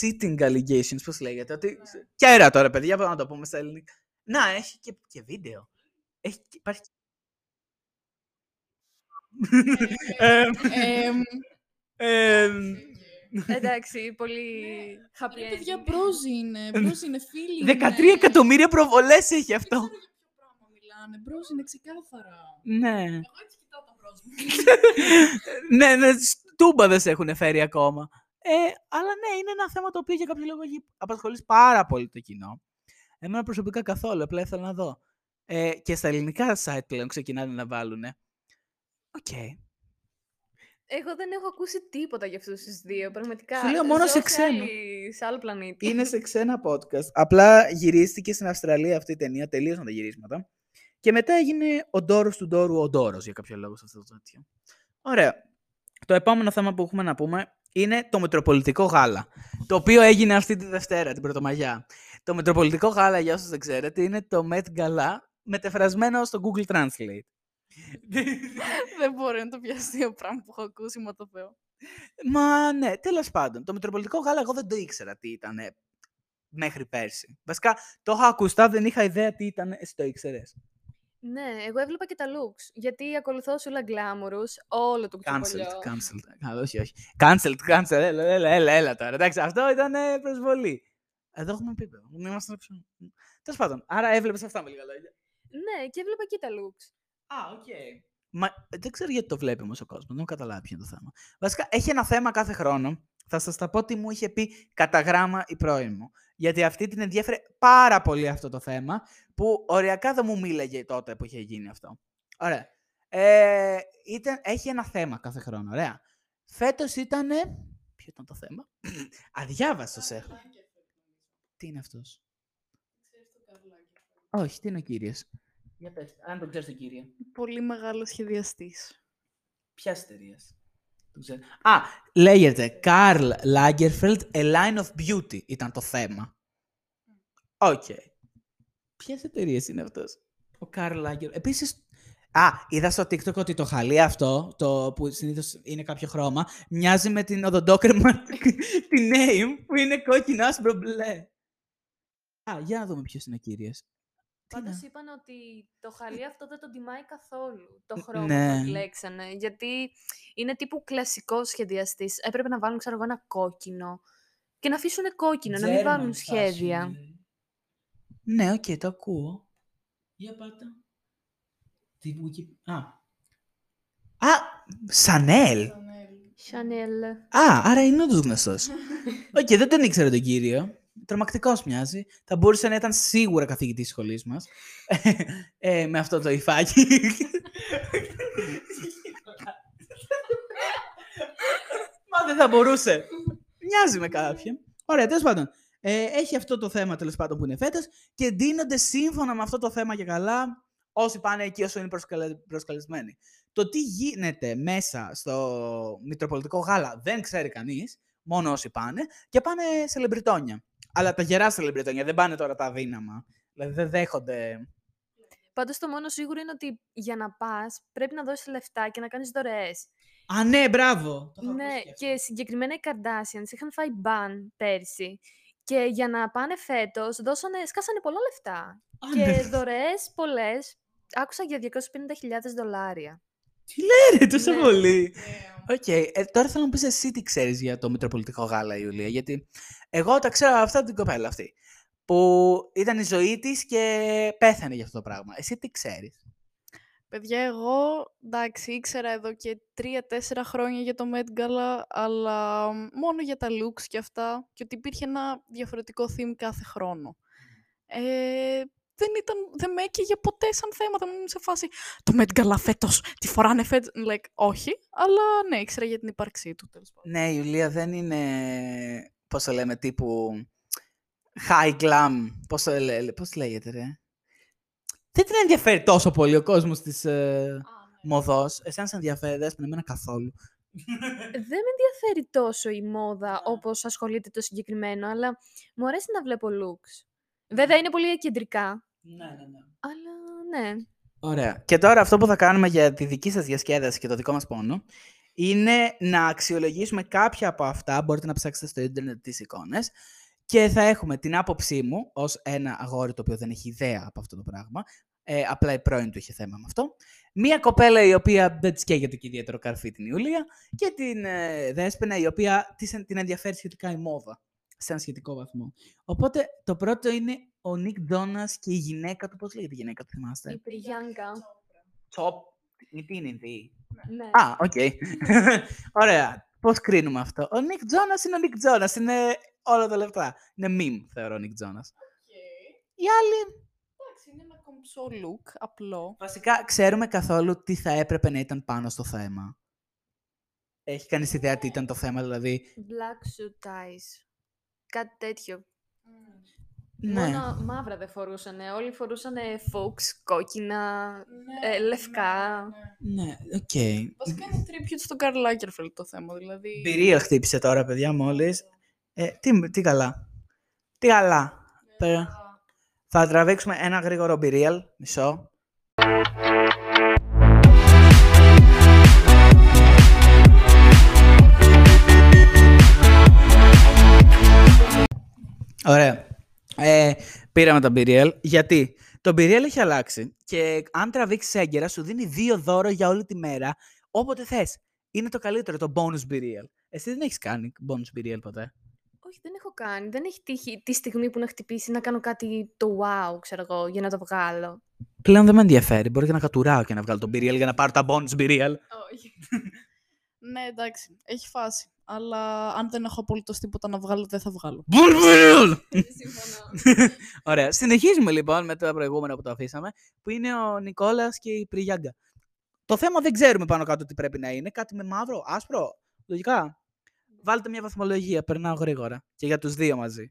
cheating allegations, πώς λέγεται. Ότι... yeah. Κέρα τώρα, παιδιά, πρέπει να το πούμε στα ελληνικά. Να, έχει και βίντεο. Υπάρχει... Εντάξει, πολύ χαπιέντη. Είναι παιδιά, μπρος είναι, φίλοι. 13 εκατομμύρια προβολές έχει αυτό. Δεν ξέρω για ποιο πράγμα μιλάνε, μπρος είναι ξεκάθαρα. Ναι. Εγώ έτσι κοιτάω το μπρος μου. Ναι, τούμπα δεν σε έχουν φέρει ακόμα. Αλλά ναι, είναι ένα θέμα το οποίο για κάποιο λόγο απασχολεί πάρα πολύ το κοινό. Εμένα προσωπικά καθόλου, απλά ήθελα να δω. Και στα ελληνικά site πλέον ξεκινάνε να βάλουνε. Οκ. Εγώ δεν έχω ακούσει τίποτα για αυτούς τους δύο, πραγματικά. Σου λέω μόνο σε ξένο. Σε άλλο πλανήτη. Είναι σε ξένα podcast. Απλά γυρίστηκε στην Αυστραλία αυτή η ταινία, τελείωσαν τα γυρίσματα. Και μετά έγινε ο ντόρος του ντόρου ο ντόρος για κάποιο λόγο σε αυτό το τέτοιο. Ωραία. Το επόμενο θέμα που έχουμε να πούμε είναι το Μητροπολιτικό Γάλα, το οποίο έγινε αυτή τη Δευτέρα, την Πρωτομαγιά. Το Μητροπολιτικό Γάλα, για όσους δεν ξέρετε, είναι το Met Gala μετεφρασμένο στο Google Translate. Δεν μπορεί να το πιαστεί ο πράγμα που έχω ακούσει, μα το Θεό. Μα ναι, τέλος πάντων. Το Μητροπολιτικό Γάλα εγώ δεν το ήξερα τι ήταν μέχρι πέρσι. Βασικά το είχα ακουστά, δεν είχα ιδέα τι ήταν. Εσύ το ήξερες? Ναι, εγώ έβλεπα και τα looks. Γιατί ακολουθώ σούλα γκλάμουρους, όλο το κουτσοπολιό. Cancelled. Όχι. Cancelled. Έλα τώρα. Εντάξει, αυτό ήταν προσβολή. Εδώ έχουμε επίπεδο. Τέλος πάντων. Άρα έβλεπες αυτά με λίγα λόγια. Ναι, και έβλεπα και τα looks. Okay. Μα, δεν ξέρω γιατί το βλέπει όμως ο κόσμος, δεν καταλάβει ποιο είναι το θέμα. Βασικά, έχει ένα θέμα κάθε χρόνο. Θα σας τα πω τι μου είχε πει κατά γράμμα η πρώην μου. Γιατί αυτή την ενδιέφερε πάρα πολύ αυτό το θέμα, που οριακά δεν μου μίλαγε τότε που είχε γίνει αυτό. Ωραία. Έχει ένα θέμα κάθε χρόνο, ωραία. Φέτος ήταν... Ποιο ήταν το θέμα? Αδιάβαστος έχω. Τι είναι αυτός? Όχι, τι είναι ο κύριος? Για πες, αν τον ξέρεις τον κύριο. Πολύ μεγάλος σχεδιαστής. Ποιας εταιρείας? Λέγεται Carl Lagerfeld, A Line of Beauty ήταν το θέμα. Okay. Ποιες εταιρείες είναι αυτός? Ο Carl Lagerfeld. Επίσης, είδα στο TikTok ότι το χαλί αυτό, το που συνήθως είναι κάποιο χρώμα, μοιάζει με την οδοντόκρεμα τη Name, που είναι κόκκινο άσπρο μπλε. Για να δούμε ποιος είναι ο κύριος. Πάντως είπαν ότι το χαλί αυτό δεν τον τιμάει καθόλου το χρώμα που επιλέξανε. Γιατί είναι τύπου κλασικό σχεδιαστής. Έπρεπε να βάλουν, ξέρω εγώ, ένα κόκκινο. Και να αφήσουν κόκκινο, German, να μην βάλουν σχέδια. Φάσουν. Ναι, οκ, το ακούω. Για πάτα. Chanel. Άρα είναι όντως γνωστός. Οκ, δεν τον ήξερα τον κύριο. Τρομακτικός μοιάζει. Θα μπορούσε να ήταν σίγουρα καθηγητής της σχολής μας. Με αυτό το υφάκι. Μα δεν θα μπορούσε. Μοιάζει με κάποιον. Ωραία, τέλος πάντων. Έχει αυτό το θέμα τέλος πάντων που είναι φέτος και ντύνονται σύμφωνα με αυτό το θέμα για καλά όσοι πάνε εκεί, όσο είναι προσκαλεσμένοι. Το τι γίνεται μέσα στο Μητροπολιτικό Γάλα δεν ξέρει κανείς, μόνο όσοι πάνε, και πάνε σε λεμπριτόνια. Αλλά τα γερά σελεμπριτόνια, δεν πάνε τώρα τα αδύναμα. Δηλαδή δεν δέχονται. Πάντως το μόνο σίγουρο είναι ότι για να πας πρέπει να δώσεις λεφτά και να κάνεις δωρεές. Ναι, μπράβο. Ναι, και συγκεκριμένα οι Kardashians είχαν φάει μπαν πέρσι. Και για να πάνε φέτος, σκάσανε πολλά λεφτά. Και δωρεές πολλές. Άκουσα για $250,000. Τι λένε, τόσο πολύ. Τώρα θέλω να πεις εσύ τι ξέρεις για το Μητροπολιτικό Γάλα, Ιουλία, γιατί εγώ τα ξέρω αυτά από την κοπέλα αυτή, που ήταν η ζωή της και πέθανε για αυτό το πράγμα. Εσύ τι ξέρεις? Παιδιά, εγώ, εντάξει, ήξερα εδώ και 3-4 χρόνια για το Met Gala, αλλά μόνο για τα looks και αυτά, και ότι υπήρχε ένα διαφορετικό theme κάθε χρόνο. Δεν με έκαιγε ποτέ σαν θέμα, δεν ήμουν σε φάση το Met Gala φέτος, τη φοράνε φέτος, όχι, αλλά ναι, ήξερα για την ύπαρξή του, τέλος πάντων. Ναι, η Ιουλία δεν είναι, πώς το λέμε, τύπου high glam, πώς λέγεται ρε. Δεν την ενδιαφέρει τόσο πολύ ο κόσμος της μοδός, εσένα σε ενδιαφέρει, Δέσποινα, εμένα καθόλου. Δεν με ενδιαφέρει τόσο η μόδα όπως ασχολείται το συγκεκριμένο, αλλά μου αρέσει να βλέπω looks. Βέβαια είναι πολύ κεντρικά. Ναι. Αλλά ναι. Ωραία. Και τώρα αυτό που θα κάνουμε για τη δική σας διασκέδαση και το δικό μας πόνο είναι να αξιολογήσουμε κάποια από αυτά. Μπορείτε να ψάξετε στο ίντερνετ τις εικόνες και θα έχουμε την άποψή μου ως ένα αγόρι το οποίο δεν έχει ιδέα από αυτό το πράγμα. απλά η πρώην του είχε θέμα με αυτό. Μία κοπέλα η οποία δεν της καίγεται και ιδιαίτερο καρφί, την Ιουλία, και την Δέσποινα, η οποία την ενδιαφέρει σχετικά η μόδα, σε ένα σχετικό βαθμό. Οπότε το πρώτο είναι ο Nick Jonas και η γυναίκα του, πώς λέγεται η γυναίκα του, θυμάστε? Η Priyanka Chopra. Τι είναι η? Ναι. Α, οκ. Okay. Ωραία. Πώς κρίνουμε αυτό? Ο Nick Jonas είναι ο Nick Jonas. Είναι όλα τα λεπτά. Είναι meme, θεωρώ, ο Nick Jonas. Okay. Η άλλη... Εντάξει, είναι ένα κομψό look, απλό. Βασικά, ξέρουμε καθόλου τι θα έπρεπε να ήταν πάνω στο θέμα? Έχει κανείς ιδέα τι ήταν το θέμα, δηλαδή? Black suit ties. Κάτι τέτοιο. Ναι. Μόνο μαύρα δεν φορούσανε. Όλοι φορούσανε φόξ, κόκκινα, ναι, λευκά. Ναι, οκ. Βασικά είναι tribute στον Carl Lagerfeld το θέμα, δηλαδή. Πυρία χτύπησε τώρα, παιδιά, μόλις. Τι καλά. Τι καλά. Ναι. Θα τραβήξουμε ένα γρήγορο μπυρίαλ. Μισό. Ωραία. Πήραμε τον BRL, γιατί το BRL έχει αλλάξει και αν τραβήξεις έγκαιρα σου δίνει 2 δώρο για όλη τη μέρα, όποτε θες. Είναι το καλύτερο, το bonus BRL. Εσύ δεν έχεις κάνει bonus BRL ποτέ? Όχι, δεν έχω κάνει. Δεν έχει τύχει τη στιγμή που να χτυπήσει να κάνω κάτι το wow, ξέρω εγώ, για να το βγάλω. Πλέον δεν με ενδιαφέρει. Μπορεί και να κατουράω και να βγάλω το BRL για να πάρω τα bonus BRL. Όχι. Ναι, εντάξει. Έχει φάση. Αλλά αν δεν έχω απολύτως τίποτα να βγάλω, δεν θα βγάλω. Ωραία. Συνεχίζουμε λοιπόν με το προηγούμενο που το αφήσαμε, που είναι ο Νικόλας και η Πριγιάγκα. Το θέμα δεν ξέρουμε πάνω κάτω τι πρέπει να είναι. Κάτι με μαύρο, άσπρο, λογικά. Βάλτε μια βαθμολογία, περνάω γρήγορα. Και για τους δύο μαζί.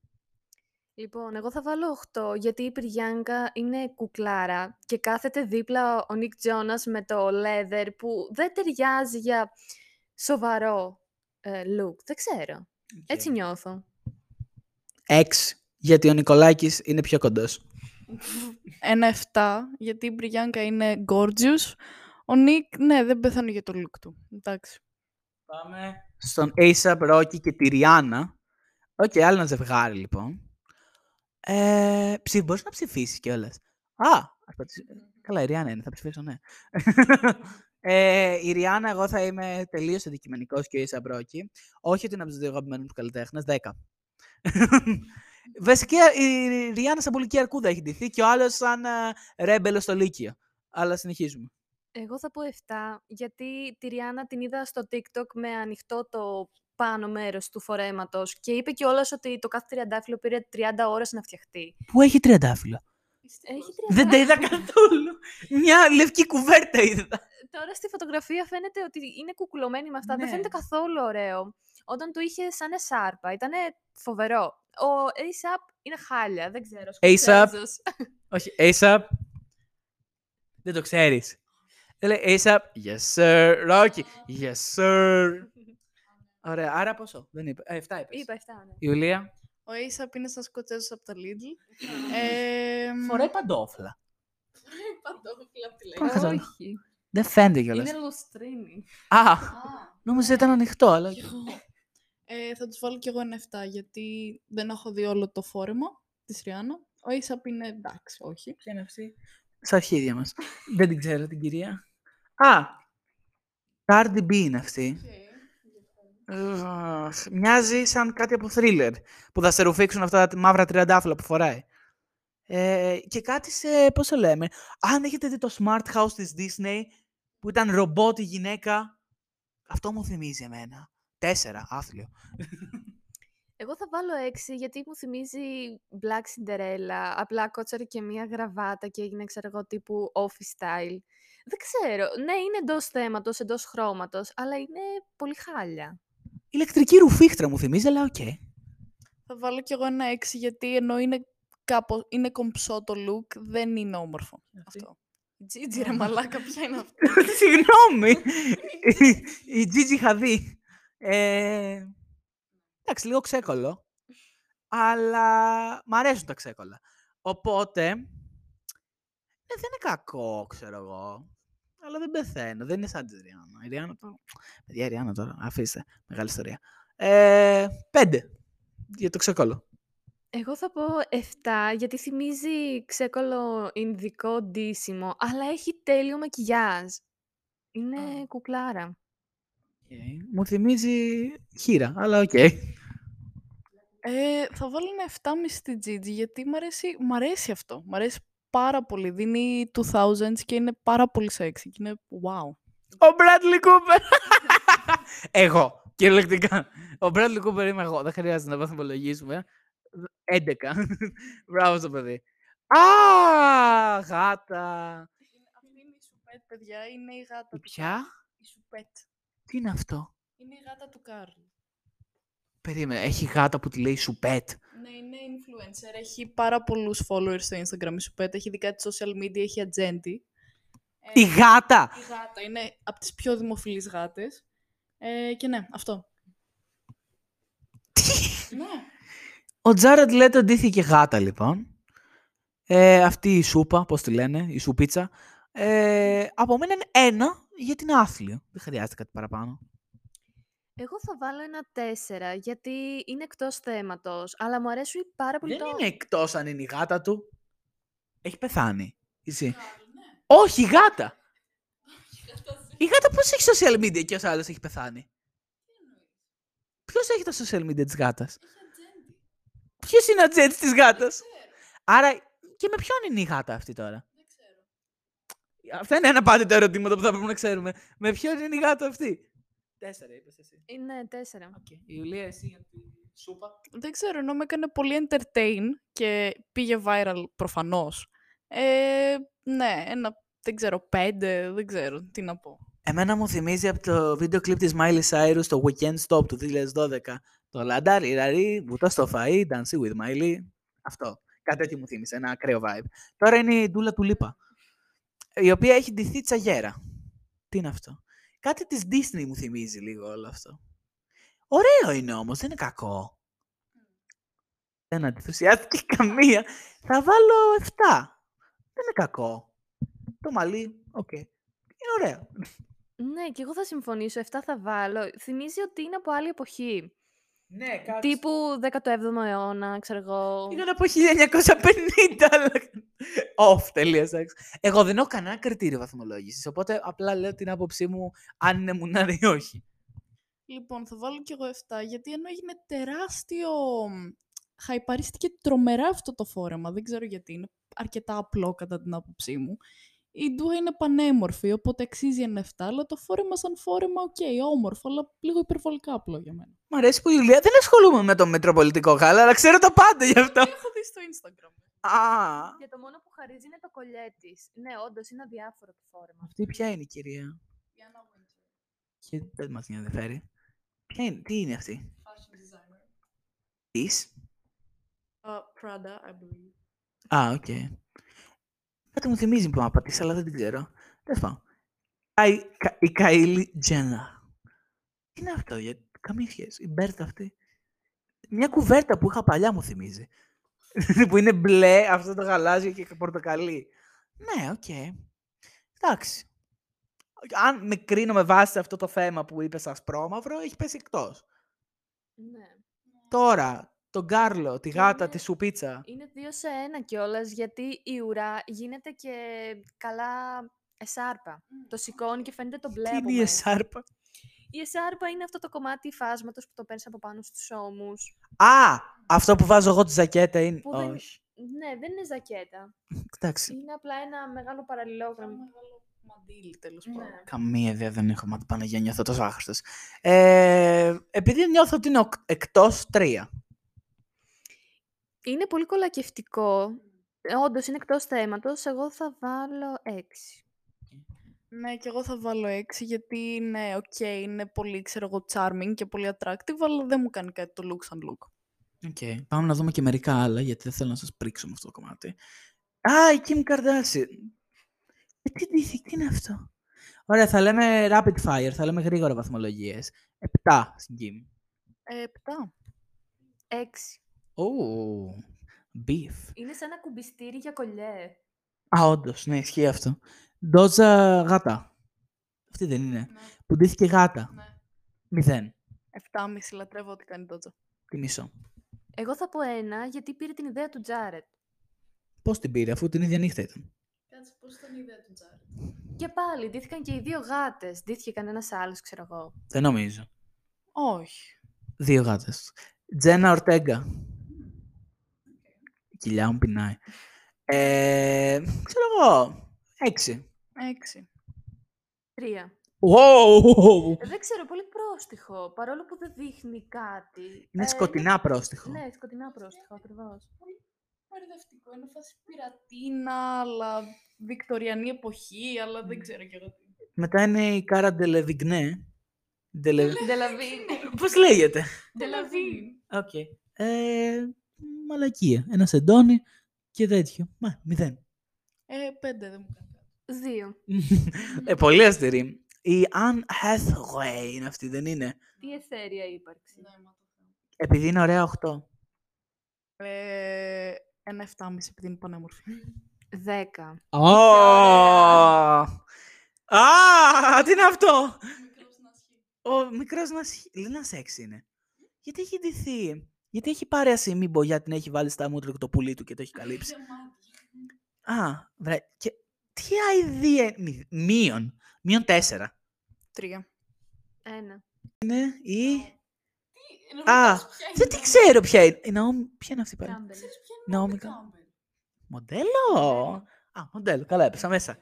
Λοιπόν, εγώ θα βάλω 8, γιατί η Πριγιάγκα είναι κουκλάρα και κάθεται δίπλα ο Νικ Τζόνας με το leather που δεν ταιριάζει για σοβαρό look. Δεν ξέρω. Okay. Έτσι νιώθω. 6, γιατί ο Νικολάκης είναι πιο κοντός. 7, γιατί η Πριγιάγκα είναι gorgeous. Ο Νικ, ναι, δεν πεθάνει για το look του. Εντάξει. Πάμε στον A$AP Rocky και τη Rihanna. Οκ, okay, άλλο ένα ζευγάρι λοιπόν. Μπορείς να ψηφίσεις κιόλας. Καλά, η Rihanna είναι, θα ψηφίσω, ναι. Η Rihanna, εγώ θα είμαι τελείως αντικειμενικός και A$AP Rocky. Όχι ότι είναι από τους δύο αγαπημένους καλλιτέχνες, 10. Βασικά η Rihanna σαν πουλική αρκούδα έχει ντυθεί και ο άλλος σαν ρέμπελο στο Λύκειο. Αλλά συνεχίζουμε. Εγώ θα πω 7, γιατί τη Rihanna την είδα στο TikTok με ανοιχτό το πάνω μέρος του φορέματος και είπε κιόλας ότι το κάθε τριαντάφυλλο πήρε 30 ώρες να φτιαχτεί. Πού έχει τριαντάφυλλο? Δεν τα είδα καθόλου. Μια λευκή κουβέρτα είδα. Τώρα στη φωτογραφία φαίνεται ότι είναι κουκουλωμένη με αυτά. Ναι. Δεν φαίνεται καθόλου ωραίο. Όταν το είχε σαν σάρπα, ήταν φοβερό. Ο A$AP είναι χάλια, δεν ξέρω. A$AP. Όχι, A$AP. Δεν το ξέρεις. Λέει A$AP, yes sir, Rocky, yes sir. Ωραία, άρα πόσο? Δεν είπε. 7 είπες. Είπα 7, ναι. Ιουλία. Ο A$AP είναι σαν Σκοτσέζος από τα Lidl. Φοράει παντόφλα. Φοράει παντόφλα από τη Lidl. Όχι. Δεν φαίνεται κιόλας. Είναι λουστρίνι. Νόμιζα ήταν ανοιχτό, αλλά... Θα τους βάλω κι εγώ ένα 7, γιατί δεν έχω δει όλο το φόρεμα της Rihanna. Ο A$AP είναι εντάξει, όχι. Ποια είναι αυτή? Στα αρχίδια μας. Δεν την ξέρω την κυρία. Cardi B είναι αυτή. Μοιάζει σαν κάτι από thriller που θα σε ρουφήξουν αυτά τα μαύρα τριαντάφυλλα που φοράει. Και κάτι σε, πώς το λέμε, αν έχετε δει το Smart House της Disney που ήταν ρομπότ η γυναίκα, αυτό μου θυμίζει εμένα. 4, άθλιο. Εγώ θα βάλω 6, γιατί μου θυμίζει Black Cinderella, απλά κότσαρε και μία γραβάτα και έγινε, ξέρω εγώ, τύπου office style. Δεν ξέρω, ναι, είναι εντός θέματος, εντός χρώματος, αλλά είναι πολύ χάλια. Ηλεκτρική ρουφίχτρα μου θυμίζει, αλλά οκ. Okay. Θα βάλω κι εγώ ένα 6, γιατί ενώ είναι κομψό το look, δεν είναι όμορφο. Αυτό. Gigi, ρε μαλάκα, ποια είναι αυτή? Συγγνώμη! Η Gigi Hadid. Εντάξει, λίγο ξέκολο, αλλά μ' αρέσουν τα ξέκολα. Οπότε, δεν είναι κακό, ξέρω εγώ. Αλλά δεν πεθαίνω, δεν είναι σαν τη Rihanna. Η Rihanna τώρα. Παιδιά, η Rihanna τώρα, αφήστε. Μεγάλη ιστορία. 5, για το ξεκόλο. Εγώ θα πω 7, γιατί θυμίζει ξέκολο ινδικό ντύσιμο, αλλά έχει τέλειο μακιγιάζ. Είναι κουκλάρα. Okay. Μου θυμίζει χείρα, αλλά οκ. Okay. Θα βάλω ένα 7,5 στη Gigi, γιατί μ' αρέσει αυτό. Μ' αρέσει πάρα πολύ. Δίνει 2000s και είναι πάρα πολύ sexy. Και είναι wow. Ο Bradley Cooper! Εγώ, κυριολεκτικά. Ο Bradley Cooper είμαι εγώ. Δεν χρειάζεται να βαθμολογήσουμε. 11. Μπράβο στο παιδί. Α, γάτα. Αυτή είναι η Σουπέτ, παιδιά. Είναι η γάτα. Ποια? Η Σουπέτ. Τι είναι αυτό? Είναι η γάτα του Carl. Περίμενε, έχει γάτα που τη λέει Σουπέτ. Ναι, είναι influencer. Έχει πάρα πολλούς followers στο Instagram η Σουπέτ. Έχει δικά της social media, έχει ατζέντη. Η γάτα! Η γάτα. Είναι από τις πιο δημοφιλείς γάτες. Και ναι, αυτό. Τι! Ναι. Ο Jared Leto ντύθηκε γάτα, λοιπόν. Αυτή η σούπα, πώς τη λένε, η σουπίτσα. Από μένα είναι 1, γιατί είναι άθλιο. Δεν χρειάζεται κάτι παραπάνω. Εγώ θα βάλω ένα 4, γιατί είναι εκτός θέματος, αλλά μου αρέσει πάρα πολύ. Δεν είναι εκτός αν είναι η γάτα του. Έχει πεθάνει. Εσύ. Όχι, γάτα! Η γάτα πώς έχει social media και ως άλλος έχει πεθάνει. Ποιος έχει τα social media της γάτας? Ποιος είναι ατζέντης της γάτας? Άρα και με ποιον είναι η γάτα αυτή τώρα? Δεν ξέρω. Αυτά είναι αναπάντητα ερωτήματα που θα πρέπει να ξέρουμε. Με ποιον είναι η γάτα αυτή? 4 είπες εσύ. Ναι, 4. Okay. Ιουλία, εσύ για τη σούπα. Δεν ξέρω, ενώ με έκανε πολύ entertain και πήγε viral προφανώς. Ναι, δεν ξέρω, 5, δεν ξέρω τι να πω. Εμένα μου θυμίζει από το βίντεο κλιπ της Miley Cyrus στο Weekend Stop του 2012. Το λαντάρι, ραρί, βουτά στο φαΐ, dancing with Miley. Αυτό. Κάτι τέτοιο μου θύμισε, ένα ακραίο vibe. Τώρα είναι η ντούλα του Λίπα, η οποία έχει ντυθεί τσαγέρα. Τι είναι αυτό? Κάτι της Disney μου θυμίζει λίγο όλο αυτό. Ωραίο είναι όμως, δεν είναι κακό. Δεν αντιθουσιάστηκε καμία. Θα βάλω 7. Δεν είναι κακό. Το μαλλί, οκ. Okay. Είναι ωραίο. Ναι, και εγώ θα συμφωνήσω. 7 θα βάλω. Θυμίζει ότι είναι από άλλη εποχή. Ναι, κάτι. Τύπου 17ο αιώνα, ξέρω εγώ. Είναι από 1950, αλλά. Off, τελείωσα. Εγώ δεν έχω κανένα κριτήριο βαθμολόγησης, οπότε απλά λέω την άποψή μου αν είναι μουνάρι ή όχι. Λοιπόν, θα βάλω κι εγώ 7, γιατί ενώ έγινε τεράστιο. Χαϊπαρίστηκε τρομερά αυτό το φόρεμα. Δεν ξέρω γιατί. Είναι αρκετά απλό κατά την άποψή μου. Η ντουα είναι πανέμορφη, οπότε αξίζει ένα 7, αλλά το φόρεμα σαν φόρεμα, οκ, όμορφο, αλλά λίγο υπερβολικά απλό για μένα. Μ' αρέσει που η Ιουλία δεν ασχολούμαι με το μετροπολιτικό γάλα, αλλά ξέρω τα πάντα γι' αυτό. Το έχω δει στο Instagram. Και το μόνο που χαρίζει είναι το κολλιέ της. Ναι, όντως, είναι αδιάφορο το φόρεμα. Αυτή ποια είναι η κυρία? Και δεν μας ενδιαφέρει. Τι είναι αυτή? Fashion designer. Της? Prada, I believe. Οκ. Κάτι μου θυμίζει που να πατήσει, αλλά δεν την ξέρω. Δεν πάω. Η Kylie Jenner. Τι είναι αυτό, γιατί καμία σχέση. Η μπέρτα αυτή. Μια κουβέρτα που είχα παλιά μου θυμίζει. Που είναι μπλε, αυτό το γαλάζιο και πορτοκαλί. Ναι, οκ. Εντάξει. Αν με κρίνω με βάση αυτό το θέμα που είπες ασπρόμαυρο, έχει πέσει εκτός. Ναι. Τώρα, τον Κάρλο, τη γάτα, τη σουπίτσα. Είναι 2-1 κιόλας, γιατί η ουρά γίνεται και καλά εσάρπα. Το σηκώνει και φαίνεται το μπλε. Τι είναι η εσάρπα? Η εσάρπα είναι αυτό το κομμάτι υφάσματος που το παίρνει από πάνω στους ώμους. Α, αυτό που βάζω εγώ τη ζακέτα είναι. Όχι. Ναι, δεν είναι ζακέτα. Εντάξει. Είναι απλά ένα μεγάλο παραλληλόγραμμα. Ένα μεγάλο μαντήλι, τέλος πάντων. Καμία ιδέα δεν έχω. Παναγία, νιώθω τόσο άχρηστος. Επειδή νιώθω ότι είναι εκτός 3. Είναι πολύ κολακευτικό. Όντως, είναι εκτός θέματος. Εγώ θα βάλω 6. Ναι, και εγώ θα βάλω 6, γιατί είναι είναι πολύ, charming και πολύ attractive, αλλά δεν μου κάνει κάτι το look σαν look. Οκ. Πάμε να δούμε και μερικά άλλα, γιατί δεν θέλω να σας πρίξω με αυτό το κομμάτι. Α, η Kim Kardashian. Τι είναι αυτό? Ωραία, θα λέμε rapid fire, θα λέμε γρήγορα βαθμολογίες. 7 στην Kim. 7. 6. Beef. Είναι σαν ένα κουμπιστήρι για κολλιέ. Α, όντως, ναι, ισχύει αυτό. Ντόζα γάτα. Αυτή δεν είναι? Ναι. Που ντύθηκε γάτα. Ναι. 0. 7,5, λατρεύω ό,τι κάνει η Ντόζα. Τι μισό? Εγώ θα πω ένα, γιατί πήρε την ιδέα του Τζάρετ. Πώς την πήρε, αφού την ίδια νύχτα ήταν. Κάτσε, πώς ήταν η ιδέα του Τζάρετ. Και πάλι, ντύθηκαν και οι δύο γάτες. Ντύθηκε κανένας άλλος, ξέρω εγώ. Δεν νομίζω. Όχι. Δύο γάτες. Τζένα Ορτέγκα. Κοιλιά μου πεινάει. Ξέρω εγώ. 6. 3. Wow. Δεν ξέρω, πολύ πρόστιχο, παρόλο που δεν δείχνει κάτι. Είναι σκοτεινά πρόστιχο. Ναι, σκοτεινά πρόστιχο, ακριβώς. Πολύ παρεδευτικό, είναι φάση πειρατίνα, αλλά βικτοριανή εποχή, αλλά δεν ξέρω κι εγώ τι. Μετά είναι η Κάρα Ντελεβιγνέ. Ντελεβιγνέ. Πώς λέγεται? Ντελεβιγνέ. Οκ. Μαλακία, ένα σεντόνι και τέτοιο. Μα, 0. 5 δεν μου κάνει. 2. Πολύ αστερή. Η Anne Hathaway είναι αυτή, δεν είναι? Τι εθέρια ύπαρξη. Επειδή είναι ωραία 8. 1,7,5 επειδή είναι πανέμορφη. 10. Τι είναι αυτό? Ο μικρός Νασχή. Λίνα σεξ είναι. Γιατί έχει ντυθεί? Γιατί έχει πάρει ασημή μπογιά, την έχει βάλει στα μούτρα και το πουλί του και το έχει καλύψει. Τι αηδία. Μείον 4. 3. 1. Είναι η... δεν την ξέρω ποια είναι. Ποια είναι αυτή πάλι? Ναόμι Κάμπελ. Μοντέλο. Μοντέλο. Καλά, έπεσα μέσα.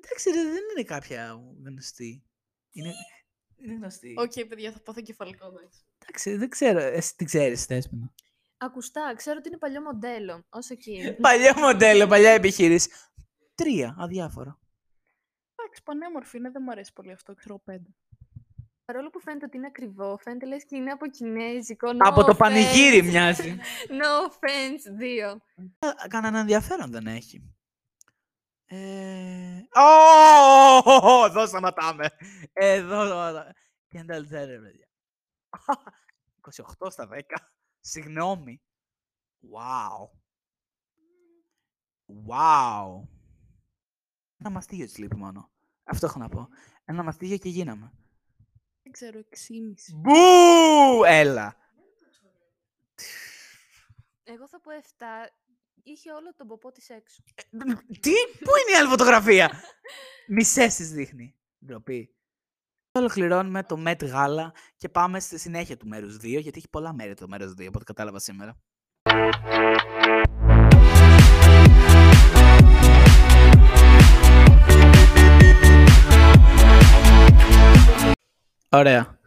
Εντάξει, δεν είναι κάποια γνωστή. Είναι γνωστή. Οκ, παιδιά, θα πάθω κεφαλικό. Εντάξει, δεν ξέρω. Εσύ την ξέρεις, Δέσποινα? Ακουστά, ξέρω ότι είναι παλιό μοντέλο. Όσο εκεί. Παλιό μοντέλο, παλιά επιχείρηση. 3, αδιάφορο. Εντάξει, πανέμορφη είναι, δεν μου αρέσει πολύ αυτό, ξέρω 5. Παρόλο που φαίνεται ότι είναι ακριβό, φαίνεται λες και είναι από κινέζικο. No από offense. Το πανηγύρι μοιάζει. No offense, 2. Κανένα ενδιαφέρον δεν έχει. Εδώ σταματάμε. Και ανταλτέρε, παιδιά. 28 στα 10. Συγγνώμη. Wow. Ένα μαστίγιο της λείπει μόνο. Αυτό έχω να πω. Ένα μαστίγιο και γίναμε. Δεν ξέρω, 6,5. Μπου! Έλα! Εγώ θα πω 7. Είχε όλο τον ποπό της έξω. Τι? Πού είναι η άλλη φωτογραφία? Μισές της δείχνει. Ντροπή. Ολοκληρώνουμε το Met Gala και πάμε στη συνέχεια του μέρους 2, γιατί έχει πολλά μέρη το μέρος 2, από ό,τι κατάλαβα σήμερα. Ωραία.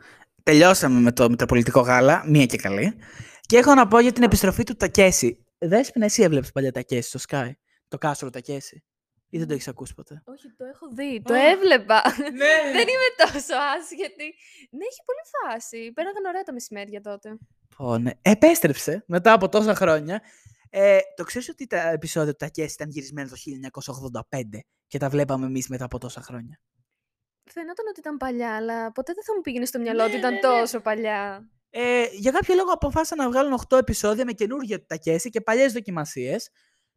Τελειώσαμε με το Μητροπολιτικό Γάλα, μία και καλή. Και έχω να πω για την επιστροφή του Τακέσι. Δέσποινα, εσύ έβλεπες παλιά Τακέσι στο Sky, το κάστρο Τακέσι, ή δεν το έχεις ακούσει ποτέ? Όχι, το έχω δει, το έβλεπα. Ναι. Δεν είμαι τόσο άσχετη. Ναι, έχει πολύ φάση. Πέραγαν ωραία τα μεσημέρια τότε. Ναι. Επέστρεψε μετά από τόσα χρόνια. Το ξέρεις ότι τα επεισόδια του Τακέσι ήταν γυρισμένα το 1985 και τα βλέπαμε εμείς μετά από τόσα χρόνια? Φαινόταν ότι ήταν παλιά, αλλά ποτέ δεν θα μου πήγαινε στο μυαλό ότι ήταν τόσο παλιά. Για κάποιο λόγο αποφάσισαν να βγάλουν 8 επεισόδια με καινούργια Τακέσι και παλιές δοκιμασίες,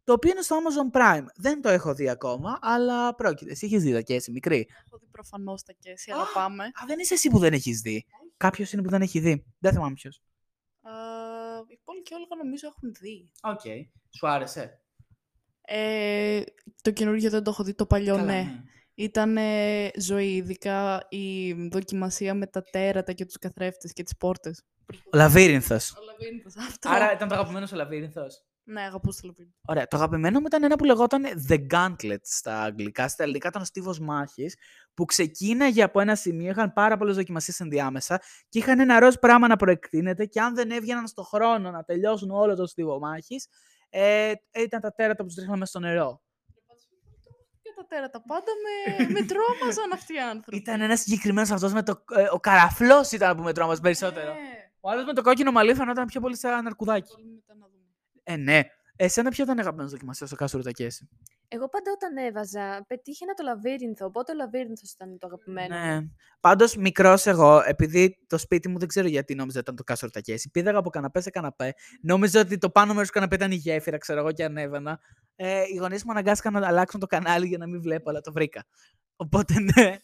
το οποίο είναι στο Amazon Prime. Δεν το έχω δει ακόμα, αλλά πρόκειται. Εσύ έχεις δει Τακέσι, μικρή? Έχω δει προφανώς Τακέσι, αλλά πάμε. Δεν είσαι εσύ που δεν έχεις δει. Κάποιος είναι που δεν έχει δει. Δεν θυμάμαι ποιος. Η Πόλη και Όλγα νομίζω έχουν δει. Οκ. Σου άρεσε? Το καινούργιο δεν το έχω δει, το παλιό. Καλά, ναι. Ήταν ζωή, ειδικά η δοκιμασία με τα τέρατα και τους καθρέφτες και τις πόρτες. Ο Λαβύρινθος. Αυτό. Άρα ήταν το αγαπημένο ο Λαβύρινθος. Ναι, αγαπούσα το Λαβύρινθο. Ωραία. Το αγαπημένο μου ήταν ένα που λεγόταν The Gauntlet στα αγγλικά. Στα ελληνικά ήταν ο στίβος μάχης, που ξεκίναγε από ένα σημείο, είχαν πάρα πολλές δοκιμασίες ενδιάμεσα και είχαν ένα ροζ πράγμα να προεκτείνεται και αν δεν έβγαιναν στο χρόνο να τελειώσουν όλο το στίβο μάχης, ήταν τα τέρατα που τους ρίχναμε στο νερό. Τα τέρατα πάντα με τρόμαζαν αυτοί οι άνθρωποι. Ήταν ένας συγκεκριμένος αυτός με το... ο καραφλός ήταν που με τρόμαζε περισσότερο. Ο άλλος με το κόκκινο μαλλί φανόταν πιο πολύ σαν αρκουδάκι. Ναι. Εσένα ποιο ήταν αγαπημένος δοκιμασίας στο Κάστρο Τακέσι? Εγώ πάντα όταν έβαζα, πετύχαινα το Λαβύρινθο, οπότε ο Λαβύρινθος ήταν το αγαπημένο. Ναι. Πάντως, μικρός εγώ, επειδή το σπίτι μου δεν ξέρω γιατί νόμιζα ήταν το Κάστρο Τακέσι, πήδαγα από καναπέ σε καναπέ, νόμιζα ότι το πάνω μέρος του καναπέ ήταν η γέφυρα, ξέρω εγώ, και ανέβανα. Οι γονείς μου αναγκάστηκαν να αλλάξουν το κανάλι για να μην βλέπω, αλλά το βρήκα. Οπότε ναι.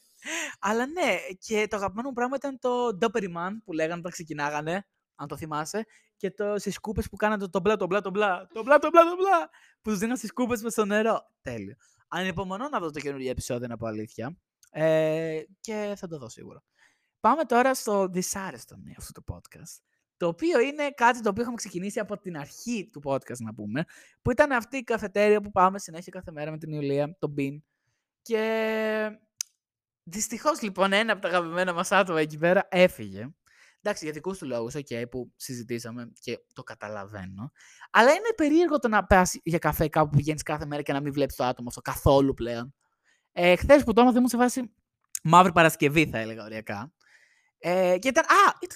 Αλλά ναι, και το αγαπημένο μου πράγμα ήταν το Doberman που λέγανε όταν ξεκινάγανε, αν το θυμάσαι, και στις κούπες που κάνατε το μπλα, το μπλα, το μπλα, το μπλα, το μπλα, το μπλα, που τους δίναν στις κούπες με στο νερό. Τέλειο. Ανυπομονώ να δω το καινούργιο επεισόδιο, να πω αλήθεια. Και θα το δω σίγουρα. Πάμε τώρα στο δυσάρεστο με αυτό το podcast. Το οποίο είναι κάτι το οποίο είχαμε ξεκινήσει από την αρχή του podcast, να πούμε. Που ήταν αυτή η καφετέρια που πάμε συνέχεια κάθε μέρα με την Ιουλία, τον Μπιν. Και δυστυχώς λοιπόν ένα από τα αγαπημένα μας άτομα εκεί πέρα έφυγε. Εντάξει, για δικούς του λόγους, okay, που συζητήσαμε και το καταλαβαίνω. Αλλά είναι περίεργο το να πας για καφέ κάπου που πηγαίνεις κάθε μέρα και να μην βλέπεις το άτομο αυτό καθόλου πλέον. Χθες που το έμαθα ήμουν σε φάση Μαύρη Παρασκευή, θα έλεγα οριακά. Και ήταν.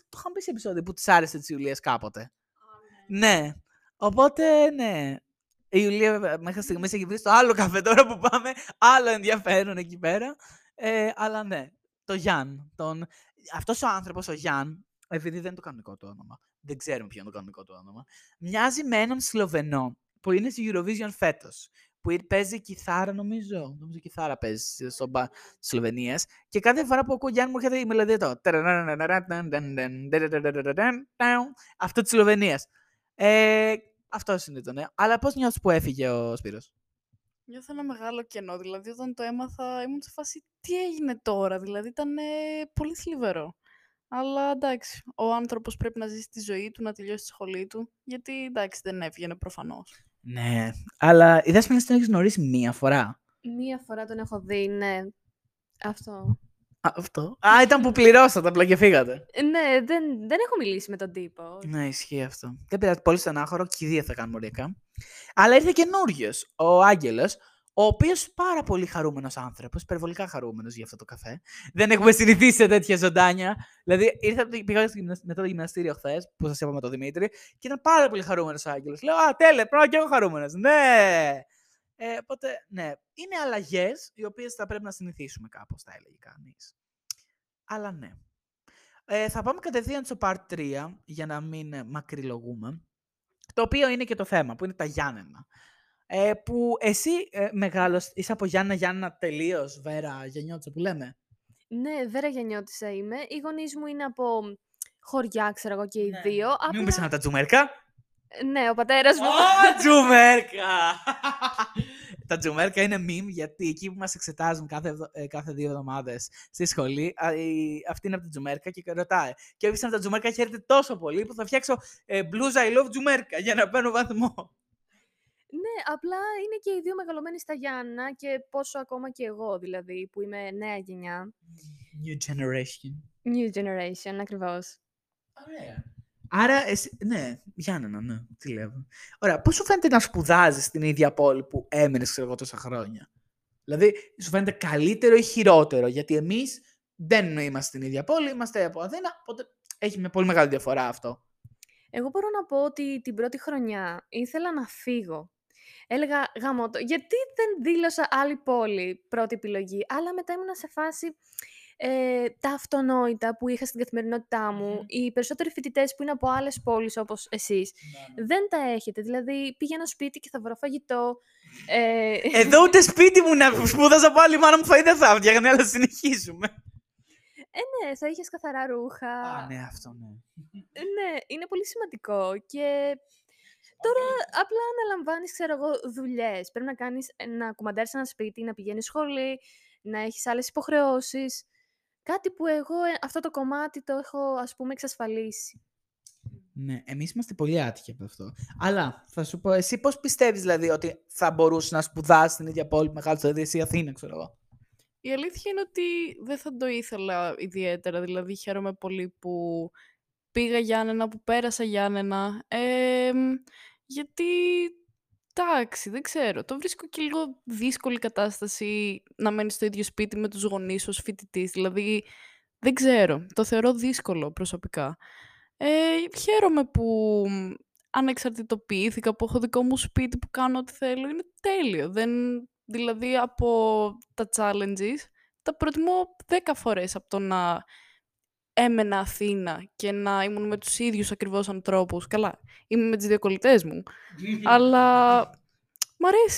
Το είχαμε πει σε επεισόδιο που της άρεσε της Ιουλίας κάποτε. Oh, ναι. Ναι. Οπότε, ναι. Η Ιουλία μέχρι στιγμής έχει βρει στο άλλο καφέ τώρα που πάμε. Άλλο ενδιαφέρον εκεί πέρα. Αλλά ναι. Το Γιάν. Αυτός ο άνθρωπος, ο Γιάν, επειδή δεν είναι το κανονικό του όνομα. Δεν ξέρουμε ποιο είναι το κανονικό του όνομα. Μοιάζει με έναν Σλοβενό που είναι στη Eurovision φέτος. Που παίζει κιθάρα, νομίζω κιθάρα παίζει στο μπα της Σλοβενίας. Και κάθε φορά που ακούω Γιάννη μου έρχεται η μελωδία το. Αυτό της Σλοβενίας. Αυτό είναι το νέο. Αλλά πώς νιώθεις που έφυγε ο Σπύρος? Νιώθω ένα μεγάλο κενό. Δηλαδή, όταν το έμαθα, ήμουν σε φάση τι έγινε τώρα. Δηλαδή, ήταν πολύ θλιβερό. Αλλά εντάξει, ο άνθρωπος πρέπει να ζήσει τη ζωή του, να τελειώσει τη σχολή του. Γιατί εντάξει, δεν έβγαινε προφανώς. Ναι, αλλά η Δέσποινα την έχεις γνωρίσει μία φορά. Μία φορά τον έχω δει, ναι. Αυτό. Ήταν που πληρώσατε απλά και φύγατε. Ναι, δεν έχω μιλήσει με τον τύπο. Ναι, ισχύει αυτό. Δεν πειράζει, πολύ στενάχωρο, κηδεία θα κάνουμε οριακά. Αλλά ήρθε καινούριος, ο Άγγελος, ο οποίος πάρα πολύ χαρούμενος άνθρωπος, υπερβολικά χαρούμενος για αυτό το καφέ. Δεν έχουμε συνηθίσει σε τέτοια ζωντάνια. Δηλαδή, πήγα μετά το γυμναστήριο χθες, που σας είπαμε με τον Δημήτρη, και ήταν πάρα πολύ χαρούμενος ο Άγγελος. Λέω, τέλεια, πρέπει να και εγώ χαρούμενος. Ναι! Οπότε, ναι, είναι αλλαγές οι οποίες θα πρέπει να συνηθίσουμε κάπως, θα έλεγε κανείς. Αλλά ναι. Θα πάμε κατευθείαν στο part 3, για να μην μακριλογούμε, το οποίο είναι και το θέμα, που είναι τα Γιάννενα. Που εσύ μεγάλος, είσαι από Γιάννα τελείως, Βέρα Γεννιώτησα που λέμε. Ναι, Βέρα Γεννιώτησα είμαι. Οι γονείς μου είναι από χωριά, ξέρω εγώ, και οι δύο. Μην μου πεις τα Τζουμέρκα. Ναι, ο πατέρας μου. Τζουμέρκα! Τα Τζουμέρκα είναι meme, γιατί εκεί που μας εξετάζουν κάθε 2 εβδομάδες στη σχολή, αυτή είναι από τα Τζουμέρκα και ρωτάει. Και έπειτα από τα Τζουμέρκα χαίρεται τόσο πολύ που θα φτιάξω blues I love Τζουμέρκα για να παίρνω βαθμό. Ναι, απλά είναι και οι δύο μεγαλωμένοι στα Γιάννα και πόσο ακόμα και εγώ, δηλαδή, που είμαι νέα γενιά. New generation, ακριβώς. Ωραία. Άρα, εσύ, ναι, Γιάννενα, ναι, τι λέω. Ωραία, πώς σου φαίνεται να σπουδάζεις στην ίδια πόλη που έμενες, ξέρω εγώ, τόσα χρόνια? Δηλαδή, σου φαίνεται καλύτερο ή χειρότερο? Γιατί εμείς δεν είμαστε στην ίδια πόλη, είμαστε από Αθήνα, οπότε έχει μια πολύ μεγάλη διαφορά αυτό. Εγώ μπορώ να πω ότι την πρώτη χρονιά ήθελα να φύγω. Έλεγα γαμώτο, γιατί δεν δήλωσα άλλη πόλη πρώτη επιλογή, αλλά μετά ήμουνα σε φάση τα αυτονόητα που είχα στην καθημερινότητά μου, οι περισσότεροι φοιτητές που είναι από άλλες πόλεις όπως εσείς, δεν τα έχετε, δηλαδή πήγαινα σπίτι και θα βρω φαγητό. Εδώ ούτε σπίτι μου να σπούδαζα από άλλη μάνα μου φαΐ δεν θα φτιάχνει, αλλά συνεχίζουμε. Ναι, θα είχες καθαρά ρούχα. Ναι, αυτό ναι. Ναι, είναι πολύ σημαντικό και τώρα απλά αναλαμβάνεις, ξέρω εγώ, δουλειές. Πρέπει να κάνεις, να κουμαντάρεις ένα σπίτι, να πηγαίνεις σχολή, να έχεις άλλες υποχρεώσεις. Κάτι που εγώ αυτό το κομμάτι το έχω, ας πούμε, εξασφαλίσει. Ναι, εμείς είμαστε πολύ άτυχοι από αυτό. Αλλά θα σου πω, εσύ πώς πιστεύεις δηλαδή ότι θα μπορούσες να σπουδάσεις στην ίδια πόλη μεγάλη στο ίδιο, εσύ Αθήνα, ξέρω εγώ? Η αλήθεια είναι ότι δεν θα το ήθελα ιδιαίτερα, δηλαδή χαίρομαι πολύ που πήγα Γιάννενα, που πέρασα Γιάννενα, γιατί, εντάξει, δεν ξέρω, το βρίσκω και λίγο δύσκολη κατάσταση να μένεις στο ίδιο σπίτι με τους γονείς ως φοιτητής, δηλαδή δεν ξέρω, το θεωρώ δύσκολο προσωπικά. Χαίρομαι που ανεξαρτητοποιήθηκα, που έχω δικό μου σπίτι, που κάνω ό,τι θέλω, είναι τέλειο, Δηλαδή, από τα challenges, τα προτιμώ 10 φορές από το να έμενα Αθήνα και να ήμουν με τους ίδιους ακριβώς ανθρώπους. Καλά, είμαι με τις δύο κολλητές μου. Αλλά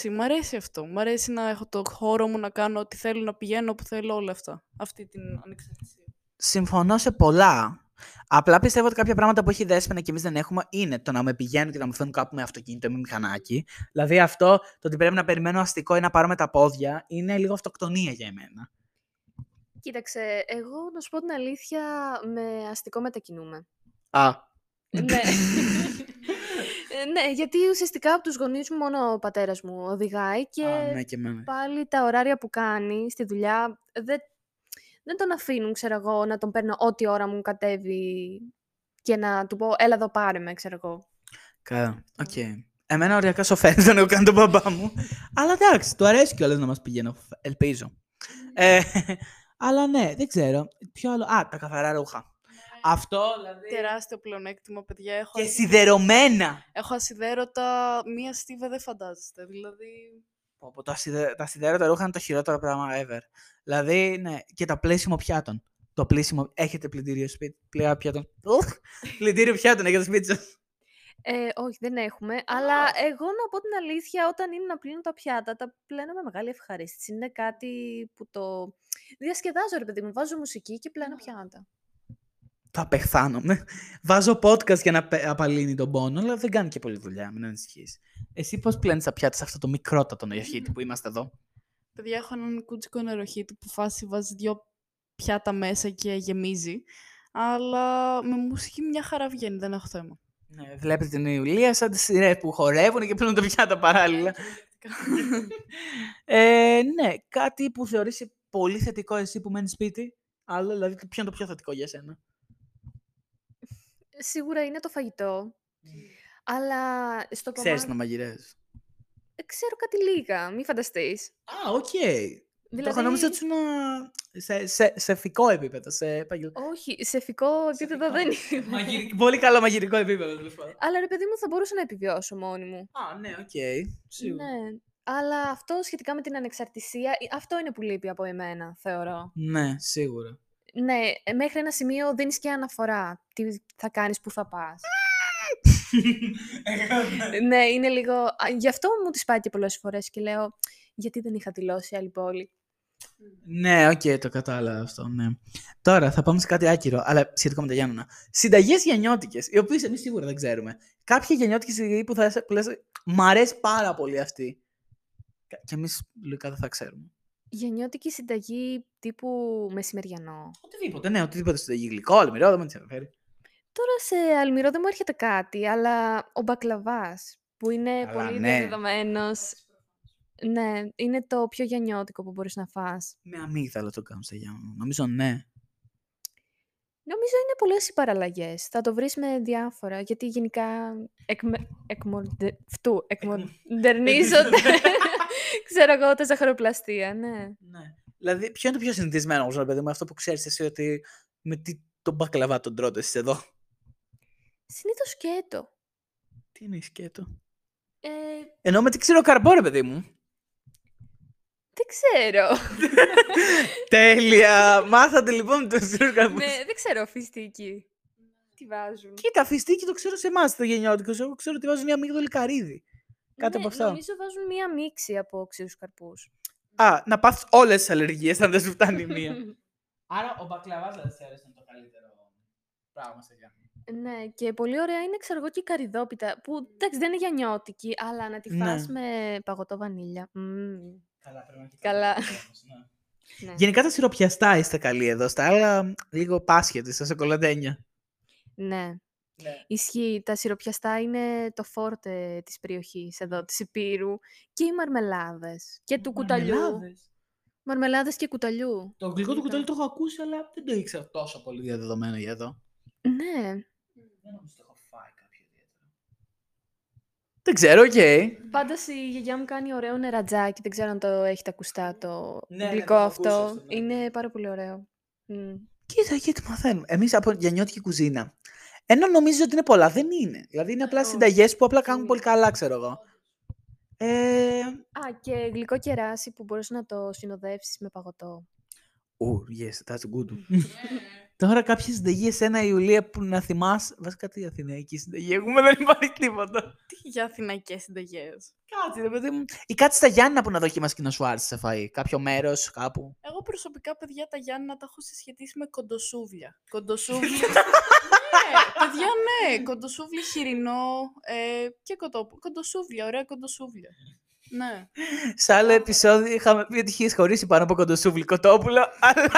μ' αρέσει αυτό. Μ' αρέσει να έχω το χώρο μου, να κάνω ό,τι θέλω, να πηγαίνω όπου θέλω, όλα αυτά. Αυτή την ανεξαρτησία. Συμφωνώ σε πολλά. Απλά πιστεύω ότι κάποια πράγματα που έχει η Δέσποινα και εμείς δεν έχουμε είναι το να με πηγαίνουν και να μου φέρνουν κάπου με αυτοκίνητο ή με μηχανάκι. Δηλαδή αυτό το ότι πρέπει να περιμένω αστικό ή να πάρω με τα πόδια είναι λίγο αυτοκτονία για εμένα. Κοίταξε, εγώ να σου πω την αλήθεια, με αστικό μετακινούμε. Α. Ναι. Ναι, γιατί ουσιαστικά από τους γονείς μου μόνο ο πατέρας μου οδηγάει και, ναι, και πάλι τα ωράρια που κάνει στη δουλειά δεν τον αφήνουν, ξέρω εγώ, να τον παίρνω ό,τι ώρα μου κατέβει και να του πω έλα εδώ πάρε με, ξέρω εγώ. Καλά, οκ. Okay. Εμένα ωριακά σοφέρι δεν έχω κάνει τον μπαμπά μου, αλλά εντάξει, του αρέσει κιόλας να μας πηγαίνω, ελπίζω. Αλλά ναι, δεν ξέρω. Ποιο άλλο? Α, τα καθαρά ρούχα. Αυτό, δηλαδή... Τεράστιο πλεονέκτημα, παιδιά. Έχω... Και σιδερωμένα! Έχω ασιδέρωτα, μία στίβα δεν φαντάζεστε, δηλαδή... Τα ασιδέρωτα ρούχα είναι το χειρότερο πράγμα ever. Δηλαδή, ναι, και τα πλήσιμο πιάτων. Το πλήσιμο... Έχετε πλυντήριο σπίτι, πλειά πιάτων. Πλυντήριο πιάτων, έχετε σπίτι σας. Όχι, δεν έχουμε, αλλά εγώ να πω την αλήθεια, όταν είναι να πλύνω τα πιάτα, τα πλένω με μεγάλη ευχαρίστηση. Είναι κάτι που το διασκεδάζω, ρε παιδί μου, βάζω μουσική και πλένω πιάτα. Θα πεθάνομαι. Βάζω podcast για να απαλύνει τον πόνο, αλλά δεν κάνει και πολλή δουλειά, μην ανησυχείς. Εσύ πώς πλένεις τα πιάτα σε αυτό το μικρότατο νεροχύτη που είμαστε εδώ? Παιδιά, έχω έναν κούτσικο νεροχύτη που φάση βάζει 2 πιάτα μέσα και γεμίζει, αλλά με μουσική μια χαρά βγαίνει, δεν έχω θέμα. Ναι, βλέπετε την Ιουλία σαν τις σειρές που χορεύουν και πλένουν τα πιάτα παράλληλα. Ναι, κάτι που θεωρείς πολύ θετικό εσύ που μένεις σπίτι, αλλά δηλαδή ποιο είναι το πιο θετικό για σένα? Σίγουρα είναι το φαγητό, αλλά στο κομμάτι... Ξέρεις να μαγειρεύεις? Ξέρω κάτι λίγα, μη φανταστείς. Α, οκ. Δηλαδή... Το έχω νόμιζα ότι σε ηθικό επίπεδο, σε... Όχι, σε ηθικό επίπεδο δεν είναι. Πολύ καλό μαγειρικό επίπεδο, τέλος πάντων. Αλλά ρε παιδί μου, θα μπορούσα να επιβιώσω μόνη μου. Α, ναι, οκ. Σίγουρα. Ναι. Αλλά αυτό σχετικά με την ανεξαρτησία, αυτό είναι που λείπει από εμένα, θεωρώ. Ναι, σίγουρα. Ναι, μέχρι ένα σημείο δίνεις και αναφορά. Τι θα κάνεις, πού θα πας. Ναι, είναι λίγο... Γι' αυτό μου τις πάει και πολλές φορές και λέω γιατί δεν είχα δηλώσει άλλη πόλη. Ναι, οκ, το κατάλαβα αυτό, ναι. Τώρα θα πάμε σε κάτι άκυρο, αλλά σχετικό με τα Γιάννενα. Συνταγές γεννιώτικες, οι οποίες εμείς σίγουρα δεν ξέρουμε. Κάποια γεννιώτικες συνταγή που θα λες, μ' αρέσει πάρα πολύ αυτή. Και εμείς λογικά δεν θα ξέρουμε. Γεννιώτικη συνταγή τύπου μεσημεριανό. Οτιδήποτε, ναι, οτιδήποτε συνταγή. Γλυκό, αλμυρό, δεν με τις αναφέρει. Τώρα σε αλμυρό δεν μου έρχεται κάτι, αλλά ο μπακλαβάς που είναι αλλά πολύ δεδομένος. Ναι, είναι το πιο γεννιώτικο που μπορείς να φας. Με αμύγδαλα το κάνω στα Γιάννενα. Νομίζω ναι. Νομίζω είναι πολλές οι παραλλαγές. Θα το βρεις με διάφορα, γιατί γενικά εκμοντερνίζονται. Ξέρω εγώ, τα ζαχαροπλαστεία, ναι. Δηλαδή, ποιο είναι το πιο συνηθισμένο, ρε παιδί μου, αυτό που ξέρεις εσύ ότι με τι τον μπακλαβά τον τρώτε εσείς εδώ? Συνήθως σκέτο. Τι είναι σκέτο? Εννοώ με τι ξηρό καρπό, ρε παιδί μου. Δεν ξέρω. Τέλεια. Μάθατε λοιπόν το ξηρό καρπό. Ναι, δεν ξέρω φιστίκι. Τι βάζουν? Κοίτα, φιστίκι το ξέρω σε εμάς το γεννιώτικο. Εγώ ξέρω ότι βάζουν μια αμύγδαλη καρύδι. Κάτι από αυτά. Νομίζω βάζουν μία μίξη από ξύρους καρπούς. Α, να πάθεις όλες τις αλλεργίες, αν δεν σου φτάνει μία. Άρα ο μπακλαβάς δεν σε άρεσε το καλύτερο πράγμα σε Γιάννη. Ναι, και πολύ ωραία είναι ξαργό και η καρυδόπιτα, που εντάξει δεν είναι γιαννιώτικη, αλλά να τη φας με παγωτό βανίλια. Καλά, πρέπει να τη φας. Γενικά τα σιροπιαστά είστε καλοί εδώ, στα άλλα λίγο πάσχετε, στα σοκολατένια. Ναι. Ναι. Ισχύει, τα σιροπιαστά είναι το φόρτε της περιοχής εδώ, της Υπήρου, και οι μαρμελάδες και του κουταλιού. Μαρμελάδες και κουταλιού. Το γλυκό του κουταλιού το έχω ακούσει, αλλά δεν το ήξερα τόσο πολύ διαδεδομένο για εδώ. Ναι. Δεν νομίζω το έχω φάει κάποιο ιδιαίτερο. Δεν ξέρω, οκ. Πάντως η γιαγιά μου κάνει ωραίο νερατζάκι, δεν ξέρω αν το έχετε ακουστά το γλυκό αυτό. Είναι πάρα πολύ ωραίο. Κοίτα, γιατί μαθαίνουμε. Εμείς από γιαννιώτικη κουζίνα. Ενώ νομίζω ότι είναι πολλά, δεν είναι. Δηλαδή είναι απλά συνταγές που απλά κάνουν πολύ καλά, ξέρω εγώ. Α, και γλυκό κεράσι που μπορείς να το συνοδεύσεις με παγωτό. Yes, that's good. Τώρα κάποιε συνταγή εσένα, η Ιουλία, που να θυμάσαι. Βασικά τι αθηναϊκή συνταγή έχουμε, δεν υπάρχει τίποτα. Τι για αθηναϊκές συνταγές. Κάτι, ρε παιδί μου. Ή κάτι στα Γιάννενα που να δοκιμάσει και να σου άρεσε φαΐ. Κάποιο μέρος, κάπου. Εγώ προσωπικά, παιδιά, τα Γιάννενα τα έχω συσχετίσει με κοντοσούβλια. Κοντοσούβλια. Παιδιά, ναι. Κοντοσούβλι χοιρινό και κοτόπουλο. Κοντοσούβλια, ωραία κοντοσούβλια. Ναι. Σε άλλο επεισόδιο είχαμε πει ότι είχε χωρίσει πάνω από κοντοσούβλι κοτόπουλο, αλλά.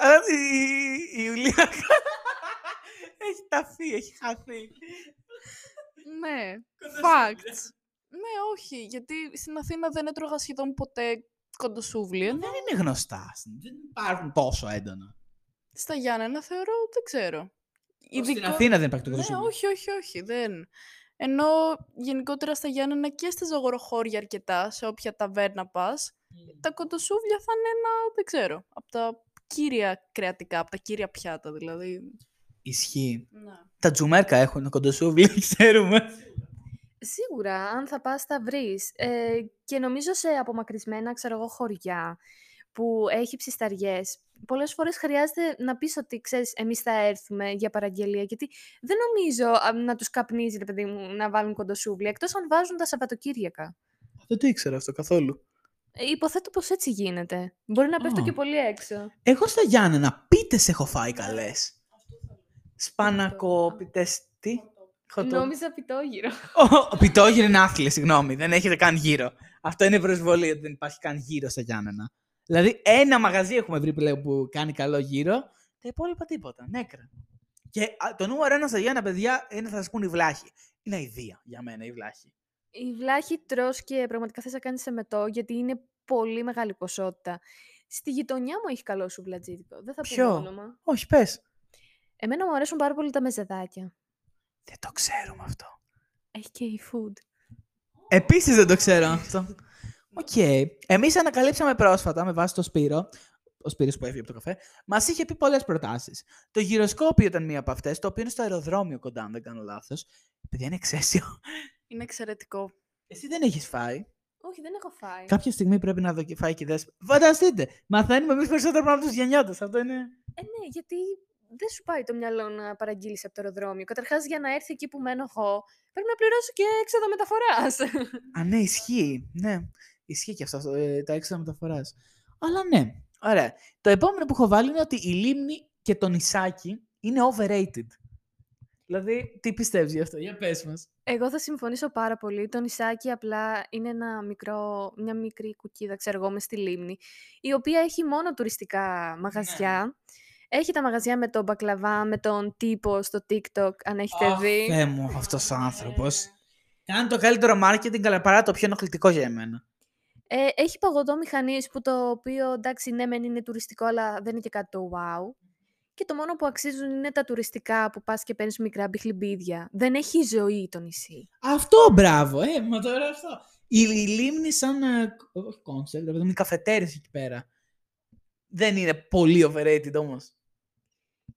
Αλλά η Ιουλία έχει ταφεί, έχει χαθεί. Ναι, facts. Ναι, όχι, γιατί στην Αθήνα δεν έτρωγα σχεδόν ποτέ κοντοσούβλια. Δεν είναι γνωστά, δεν υπάρχουν τόσο έντονα. Στα Γιάννενα θεωρώ, δεν ξέρω. Στην Αθήνα δεν υπάρχει το κοντοσούβλιο. Ναι, όχι, δεν. Ενώ γενικότερα στα Γιάννενα και στα Ζαγοροχώρια αρκετά, σε όποια ταβέρνα πας, τα κοντοσούβλια θα είναι ένα, δεν ξέρω, από τα κύρια κρεατικά, από τα κύρια πιάτα δηλαδή. Ισχύει. Να. Τα Τζουμέρκα έχουν κοντοσούβλια, ξέρουμε. Σίγουρα, αν θα πας θα βρεις. Και νομίζω σε απομακρυσμένα, ξέρω εγώ, χωριά που έχει ψισταριές, πολλές φορές χρειάζεται να πεις ότι, ξέρεις, εμείς θα έρθουμε για παραγγελία, γιατί δεν νομίζω να τους καπνίζει, ρε παιδί μου, να βάλουν κοντοσούβλια, εκτός αν βάζουν τα Σαββατοκύριακα. Δεν το ήξερα αυτό καθόλου. Υποθέτω πως έτσι γίνεται. Μπορεί να πέφτω και πολύ έξω. Εγώ στα Γιάννενα πίτες έχω φάει καλές. Σπανακόπιτες, τι? Νόμιζα πιτόγυρο. Πιτόγυρο είναι άθλιε, συγγνώμη. Δεν έχετε καν γύρο. Αυτό είναι προσβολή, ότι δεν υπάρχει καν γύρο στα Γιάννενα. Δηλαδή, ένα μαγαζί έχουμε βρει πλέον που κάνει καλό γύρο. Τα υπόλοιπα τίποτα. Νέκρα. Και το νούμερο ένα στα Γιάννενα, παιδιά, είναι, θα σας πούν, οι βλάχοι. Είναι αηδία για μένα, οι βλάχοι. Η βλάχη τρως και πραγματικά θες να κάνεις σε μετό, γιατί είναι πολύ μεγάλη ποσότητα. Στη γειτονιά μου έχει καλό σουβλατζίδικο. Δεν θα πω όνομα. Όχι, πες. Εμένα μου αρέσουν πάρα πολύ τα μεζεδάκια. Δεν το ξέρουμε αυτό. Έχει και η food. Επίσης δεν το ξέρω αυτό. Οκ. Εμείς ανακαλύψαμε πρόσφατα, με βάση το Σπύρο, ο Σπύρος που έφυγε από το καφέ, μας είχε πει πολλές προτάσεις. Το γυροσκόπιο ήταν μία από αυτές, το οποίο είναι στο αεροδρόμιο κοντά, αν δεν κάνω λάθος. Επειδή είναι εξαίσιο. Είναι εξαιρετικό. Εσύ δεν έχεις φάει. Όχι, δεν έχω φάει. Κάποια στιγμή πρέπει να φάει και η Δέσποινα. Φανταστείτε! Μαθαίνουμε εμείς περισσότερα πράγματα στους γενιώτες. Αυτό είναι. Ναι, γιατί δεν σου πάει το μυαλό να παραγγείλεις από το αεροδρόμιο. Καταρχάς, για να έρθει εκεί που μένω εγώ, πρέπει να πληρώσω και έξοδα μεταφοράς. Α, ναι, ισχύει. Ναι, ισχύει και αυτό, τα έξοδα μεταφοράς. Αλλά ναι, ωραία. Το επόμενο που έχω βάλει είναι ότι η λίμνη και το νησάκι είναι overrated. Δηλαδή, τι πιστεύεις γι' αυτό, για πες μας. Εγώ θα συμφωνήσω πάρα πολύ. Το νησάκι απλά είναι μια μικρή κουκίδα, ξέρω εγώ, μες στη λίμνη, η οποία έχει μόνο τουριστικά μαγαζιά. Ναι. Έχει τα μαγαζιά με τον μπακλαβά, με τον τύπο στο TikTok, αν έχετε δει. Θεέ μου, αυτός ο άνθρωπος. Κάνει το καλύτερο marketing, αλλά παρά το πιο ενοχλητικό για εμένα. Έχει παγωτόμηχανίες, που το οποίο, εντάξει, ναι, μεν είναι τουριστικό, αλλά δεν είναι και κάτι το wow. Και το μόνο που αξίζουν είναι τα τουριστικά που πας και παίρνεις μικρά μπιχλιμπίδια. Δεν έχει ζωή το νησί. Αυτό, μπράβο, μα τώρα αυτό. Η λίμνη σαν κόνσεπτ, είναι καφετέρες εκεί πέρα. Δεν είναι πολύ overrated όμως.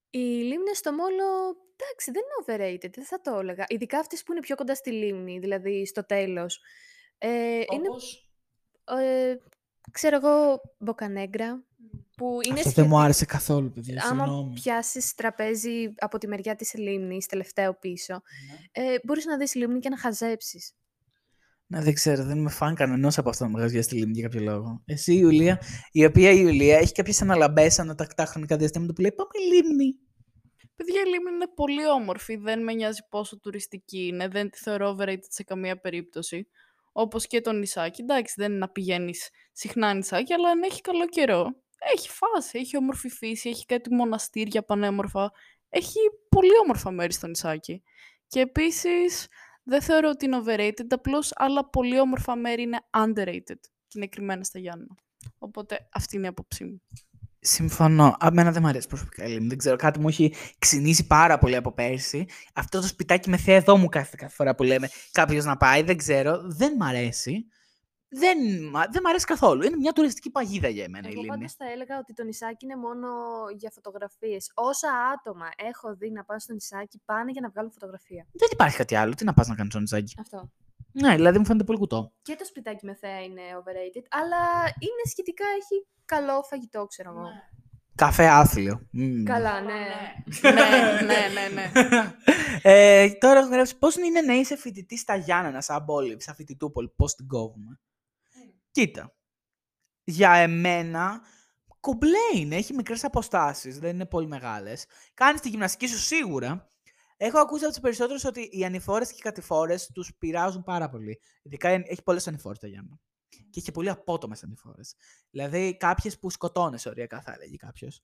Οι λίμνες στο μόλο, εντάξει, δεν είναι overrated, δεν θα το έλεγα. Ειδικά αυτές που είναι πιο κοντά στη λίμνη, δηλαδή στο τέλος. Όπως? Ξέρω εγώ, Μποκανέγκρα. Που είναι αυτό δεν μου άρεσε καθόλου, παιδιά. Άμα πιάσεις τραπέζι από τη μεριά της λίμνης, τελευταίο πίσω, μπορείς να δεις λίμνη και να χαζέψεις. Να, δεν ξέρω, δεν είμαι φαν κανενός από αυτά τα μαγαζιά στη λίμνη για κάποιο λόγο. Εσύ, Ιουλία, η οποία έχει κάποιες αναλαμπές ανατακτά χρονικά διαστήματα που λέει πάμε λίμνη. Παιδιά, η λίμνη είναι πολύ όμορφη. Δεν με νοιάζει πόσο τουριστική είναι. Δεν τη θεωρώ overrated σε καμία περίπτωση. Όπως και το νησάκι. Εντάξει, δεν είναι να πηγαίνεις συχνά νησάκι, αλλά αν έχει καλό καιρό. Έχει φάση, έχει όμορφη φύση, έχει κάτι μοναστήρια πανέμορφα. Έχει πολύ όμορφα μέρη στο νησάκι. Και επίσης, δεν θεωρώ ότι είναι overrated, απλώς άλλα πολύ όμορφα μέρη είναι underrated και είναι κρυμμένα στα Γιάννενα. Οπότε αυτή είναι η άποψή μου. Συμφωνώ. Εμένα δεν μου αρέσει προσωπικά η λίμνη. Δεν ξέρω, κάτι μου έχει ξυνήσει πάρα πολύ από πέρσι. Αυτό το σπιτάκι με θέα εδώ μου κάθε φορά που λέμε κάποιος να πάει, δεν ξέρω. Δεν μ' αρέσει. Δεν μ' αρέσει καθόλου. Είναι μια τουριστική παγίδα για εμένα η λίμνη. Εγώ πάντως θα έλεγα ότι το νησάκι είναι μόνο για φωτογραφίες. Όσα άτομα έχω δει να πάνε στο νησάκι, πάνε για να βγάλουν φωτογραφία. Δεν υπάρχει κάτι άλλο. Τι να πας να κάνεις στο νησάκι. Αυτό. Ναι, δηλαδή μου φαίνεται πολύ κουτό. Και το σπιτάκι με θέα είναι overrated, αλλά είναι σχετικά, έχει καλό φαγητό, ξέρω εγώ. Καφέ άθλιο. Καλά, ναι. Ναι. Τώρα έχω γράψει πώς είναι να είσαι φοιτητή στα Γιάννενα, σαν πόλη, σαν φοιτητούπολη, πώς την κόβουμε. Κοίτα, για εμένα, κομπλέ είναι, έχει μικρές αποστάσεις, δεν είναι πολύ μεγάλες. Κάνεις τη γυμναστική σου σίγουρα. Έχω ακούσει από τους περισσότερους ότι οι ανηφόρες και οι κατηφόρες τους πειράζουν πάρα πολύ. Ειδικά έχει πολλές ανηφόρες τα Γιάννενα. Και είχε πολύ απότομες ανηφόρες. Δηλαδή κάποιες που σκοτώνεσαι οριακά, θα έλεγε κάποιος.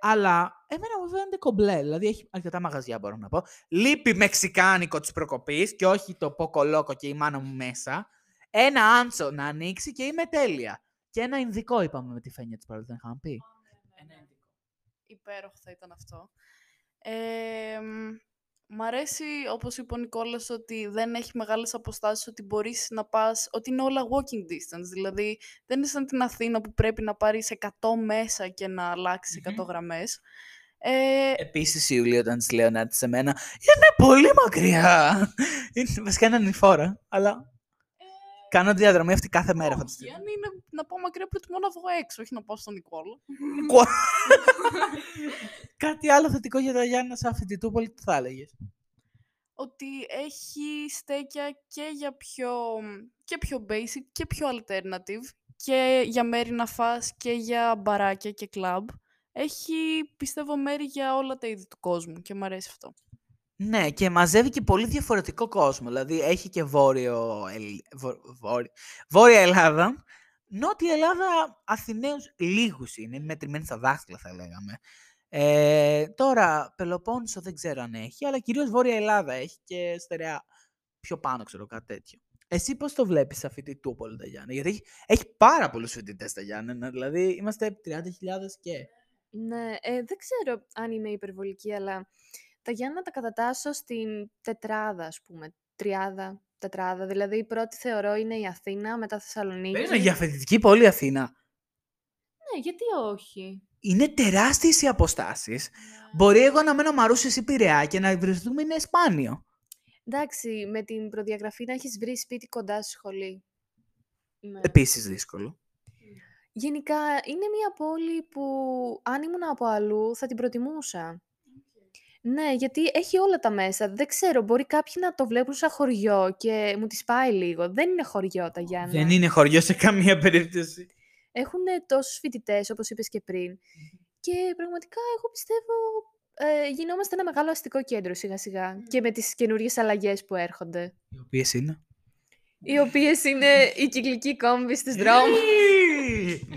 Αλλά εμένα μου φαίνεται κομπλέ. Δηλαδή έχει αρκετά μαγαζιά, μπορώ να πω. Λείπει μεξικάνικο της προκοπής και όχι το ποκολόκο και η μάνα μου μέσα. Ένα άντσο να ανοίξει και είμαι τέλεια. Και ένα ινδικό είπαμε με τη Φένια της παρόλης, δεν είχαμε πει. Ένα ινδικό. Υπέροχο θα ήταν αυτό. Μ' αρέσει, όπως είπε ο Νικόλας, ότι δεν έχει μεγάλες αποστάσεις, ότι μπορείς να πας, ότι είναι όλα walking distance. Δηλαδή, δεν είναι σαν την Αθήνα που πρέπει να πάρεις 100 μέσα και να αλλάξεις 100 γραμμές. Επίσης, η Ιουλία, όταν της λέω να της εμένα, είναι πολύ μακριά. Είναι βασικά είναι ανηφόρα, αλλά... Κάνω διαδρομή αυτή κάθε μέρα. Όχι, αν είναι να πάω μακριά, προτιμώ να βγω έξω, όχι να πάω στον Νικόλο. Κάτι άλλο θετικό για τα Γιάννενα σαν φοιτητούπολη, τι θα έλεγες? Ότι έχει στέκια και για πιο basic και πιο alternative, και για μέρη να φας και για μπαράκια και κλαμπ. Έχει, πιστεύω, μέρη για όλα τα είδη του κόσμου και μου αρέσει αυτό. Ναι, και μαζεύει και πολύ διαφορετικό κόσμο. Δηλαδή, έχει και Βόρεια Ελλάδα. Νότια Ελλάδα, Αθηναίους λίγους είναι, μετρημένοι στα δάχτυλα θα λέγαμε. Τώρα, Πελοπόννησο δεν ξέρω αν έχει, αλλά κυρίως Βόρεια Ελλάδα έχει και στερεά πιο πάνω, ξέρω, κάτι τέτοιο. Εσύ πώς το βλέπεις σαν φοιτητούπολη τα Γιάννενα? Γιατί έχει πάρα πολλούς φοιτητές τα Γιάννενα, δηλαδή είμαστε 30.000 και... Ναι, δεν ξέρω αν είμαι υπερβολική, αλλά... Τα Γιάννενα τα κατατάσσω στην τετράδα, ας πούμε. Τριάδα, τετράδα. Δηλαδή, η πρώτη θεωρώ είναι η Αθήνα, μετά Θεσσαλονίκη. Περίμενε, για φοιτητική πόλη Αθήνα. Ναι, γιατί όχι. Είναι τεράστιες οι αποστάσεις. Yeah. Μπορεί εγώ να μένω Μαρούσης ή Πειραιά και να βριστούμε είναι σπάνιο. Εντάξει, με την προδιαγραφή να έχεις βρει σπίτι κοντά στη σχολή. Επίσης δύσκολο. Γενικά, είναι μια πόλη που αν ήμουν από αλλού θα την προτιμούσα. Ναι, γιατί έχει όλα τα μέσα. Δεν ξέρω, μπορεί κάποιοι να το βλέπουν σαν χωριό και μου τη πάει λίγο. Δεν είναι χωριό τα Γιάννενα. Δεν είναι χωριό σε καμία περίπτωση. Έχουν τόσους φοιτητές, όπως είπες και πριν. Και πραγματικά, εγώ πιστεύω, γινόμαστε ένα μεγάλο αστικό κέντρο σιγά-σιγά. Και με τις καινούργιες αλλαγές που έρχονται. Οι οποίες είναι? Οι οποίες είναι η κυκλική κόμβη στις δρόμους.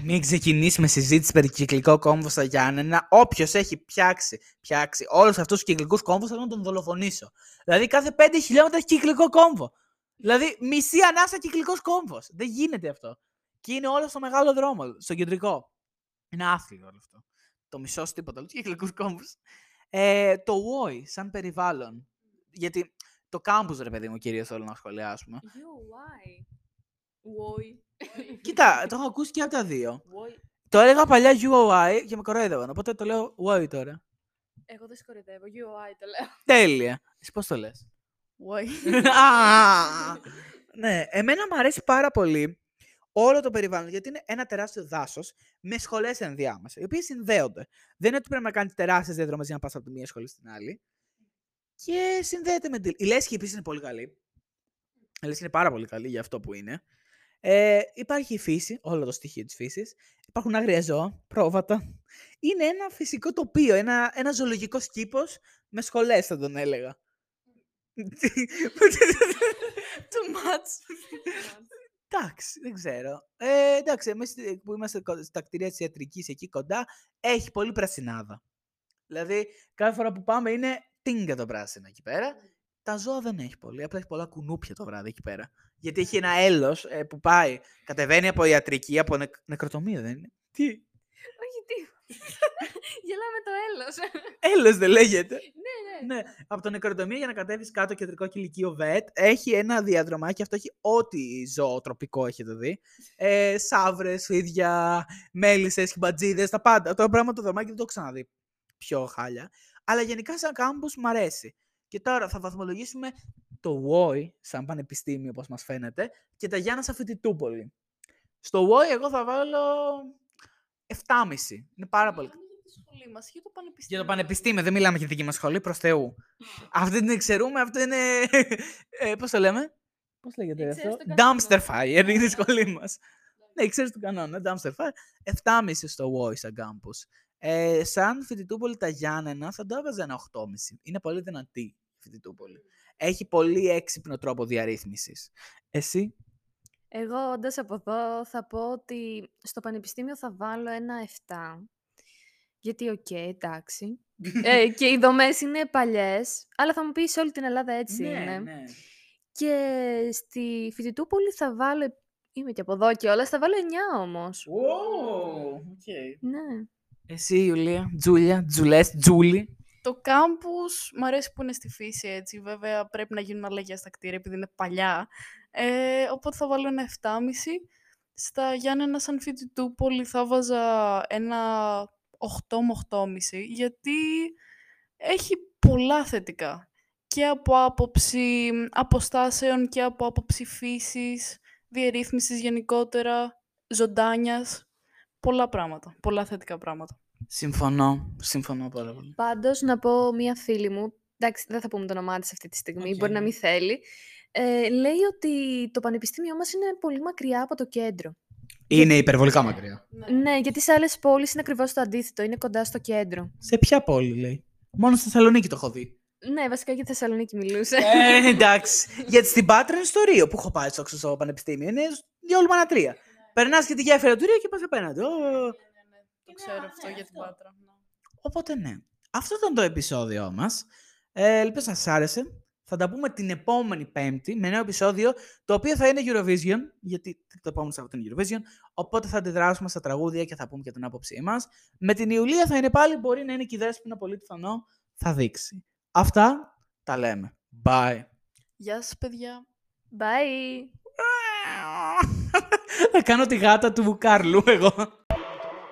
Μην ξεκινήσουμε συζήτηση περί κυκλικό κόμβο στα Γιάννενα. Όποιος έχει πιάξει όλους αυτούς τους κυκλικούς κόμβους, θέλω να τον δολοφονήσω. Δηλαδή, κάθε 5 χιλιόμετρα έχει κυκλικό κόμβο. Δηλαδή, μισή ανάσα κυκλικός κόμβος. Δεν γίνεται αυτό. Και είναι όλο στο μεγάλο δρόμο, στο κεντρικό. Είναι άθλιο όλο αυτό. Το μισό τίποτα, όλους τους κυκλικούς κόμβους. Το UOI, σαν περιβάλλον. Γιατί το κάμπους, ρε παιδί μου, κυρίως θέλω να σχολιάσουμε. UOI. Κοίτα, το έχω ακούσει και από τα δύο. Το έλεγα παλιά UOI και με κοροϊδεύαν, οπότε το λέω UOI τώρα. Εγώ δεν σε κοροϊδεύω, UOI το λέω. Τέλεια. Εσύ πώς το λες? UOI. Ναι, εμένα μου αρέσει πάρα πολύ όλο το περιβάλλον, γιατί είναι ένα τεράστιο δάσος με σχολές ενδιάμεσα, οι οποίες συνδέονται. Δεν είναι ότι πρέπει να κάνεις τεράστιες διαδρομές για να πας από τη μία σχολή στην άλλη. Και συνδέεται με την. Η λέσχη επίσης είναι πολύ καλή. Η λέσχη είναι πάρα πολύ καλή για αυτό που είναι. Υπάρχει η φύση, όλο το στοιχείο της φύσης. Υπάρχουν άγρια ζώα, πρόβατα. Είναι ένα φυσικό τοπίο, ένα ζωολογικός κήπος με σχολές, θα τον έλεγα. Too much. Εντάξει, δεν ξέρω. Εντάξει, εμείς που είμαστε στα κτηρία της ιατρικής εκεί κοντά, έχει πολύ πρασινάδα. Δηλαδή, κάθε φορά που πάμε είναι τίνγκα το πράσινο εκεί πέρα. Τα ζώα δεν έχει πολύ, απλά έχει πολλά κουνούπια το βράδυ εκεί πέρα. Γιατί έχει ένα έλος που πάει, κατεβαίνει από ιατρική, από νεκροτομείο, δεν είναι? Τι? Όχι, τι. Γελάμε το έλος. Έλος δεν λέγεται. Ναι. Από το νεκροτομείο για να κατέβεις κάτω κεντρικό κηλικείο ΒΕΤ, έχει ένα διαδρομάκι, αυτό έχει ό,τι ζώο τροπικό έχετε δει. Σαύρες, φίδια, μέλισσες, χιμπατζίδες, τα πάντα. Αυτό το πράγμα το δρομάκι δεν το έχω ξαναδεί πιο χάλια. Αλλά γενικά σαν κάμπους μου αρέσει. Και τώρα θα βαθμολογήσουμε το UOI σαν πανεπιστήμιο, όπως μας φαίνεται, και τα Γιάννα σαν φοιτητούπολη. Στο UOI εγώ θα βάλω 7,5. Είναι πάρα πολύ. Μας, για, για το πανεπιστήμιο, δεν μιλάμε για τη δική μας σχολή, προς Θεού. Αυτή την ξέρουμε, αυτό είναι. Πώς το λέμε? Πώς λέγεται αυτό? Dumpster fire, είναι η σχολή μας. Ναι, ξέρεις τον κανόνα, dumpster fire. 7,5 στο UOI σαν κάμπους. Σαν φοιτητούπολη τα Γιάννενα θα το έβαζα ένα 8,5. Είναι πολύ δυνατή η φοιτητούπολη. Έχει πολύ έξυπνο τρόπο διαρρύθμισης. Εσύ? Εγώ όντας από εδώ θα πω ότι στο πανεπιστήμιο θα βάλω ένα 7. Γιατί οκ, εντάξει. Και οι δομές είναι παλιές, αλλά θα μου πεις όλη την Ελλάδα έτσι είναι. Ναι. Και στη φοιτητούπολη θα βάλω, είμαι και από εδώ και όλα, θα βάλω 9 όμως. Wow, okay. Ναι. Εσύ Ιουλία, Τζούλια, Τζουλές, Τζούλη. Το κάμπους μου αρέσει που είναι στη φύση έτσι, βέβαια πρέπει να γίνουν αλλαγές στα κτίρια επειδή είναι παλιά. Οπότε θα βάλω ένα 7,5. Στα Γιάννενα σαν φοιτητούπολη θα βάζα ένα 8 με 8,5, γιατί έχει πολλά θετικά και από άποψη αποστάσεων και από άποψη φύσης, διερρύθμισης γενικότερα, ζωντάνιας, πολλά πράγματα, πολλά θετικά πράγματα. Συμφωνώ πάρα πολύ. Πάντως να πω μία φίλη μου, εντάξει δεν θα πούμε το όνομά της αυτή τη στιγμή, okay. Μπορεί να μην θέλει, λέει ότι το πανεπιστήμιο μας είναι πολύ μακριά από το κέντρο. Είναι υπερβολικά μακριά. Ναι, γιατί σε άλλες πόλεις είναι ακριβώς το αντίθετο. Είναι κοντά στο κέντρο. Σε ποια πόλη, λέει? Μόνο στη Θεσσαλονίκη το έχω δει. Ναι, βασικά για τη Θεσσαλονίκη μιλούσε. Εντάξει. Γιατί στην Πάτρα είναι στο Ρίο που έχω πάει στο πανεπιστήμιο. Είναι διαολουμανατρία. Περνάς και τη γέφυρα του Ρίου και πας απέναντι. Το ξέρω αυτό για την Πάτρα. Οπότε ναι. Αυτό ήταν το επεισόδιο μας. Ελπίζω να σας άρεσε. Θα τα πούμε την επόμενη Πέμπτη με νέο επεισόδιο, το οποίο θα είναι Eurovision, γιατί το επόμενο Σάββατο είναι Eurovision, οπότε θα αντιδράσουμε στα τραγούδια και θα πούμε και την άποψή μας. Με την Ιουλία θα είναι πάλι, μπορεί να είναι και η Δέσποινα, πολύ πιθανό, θα δείξει. Αυτά τα λέμε. Bye. Γεια σας παιδιά. Bye. Θα κάνω τη γάτα του Βουκάρλου εγώ.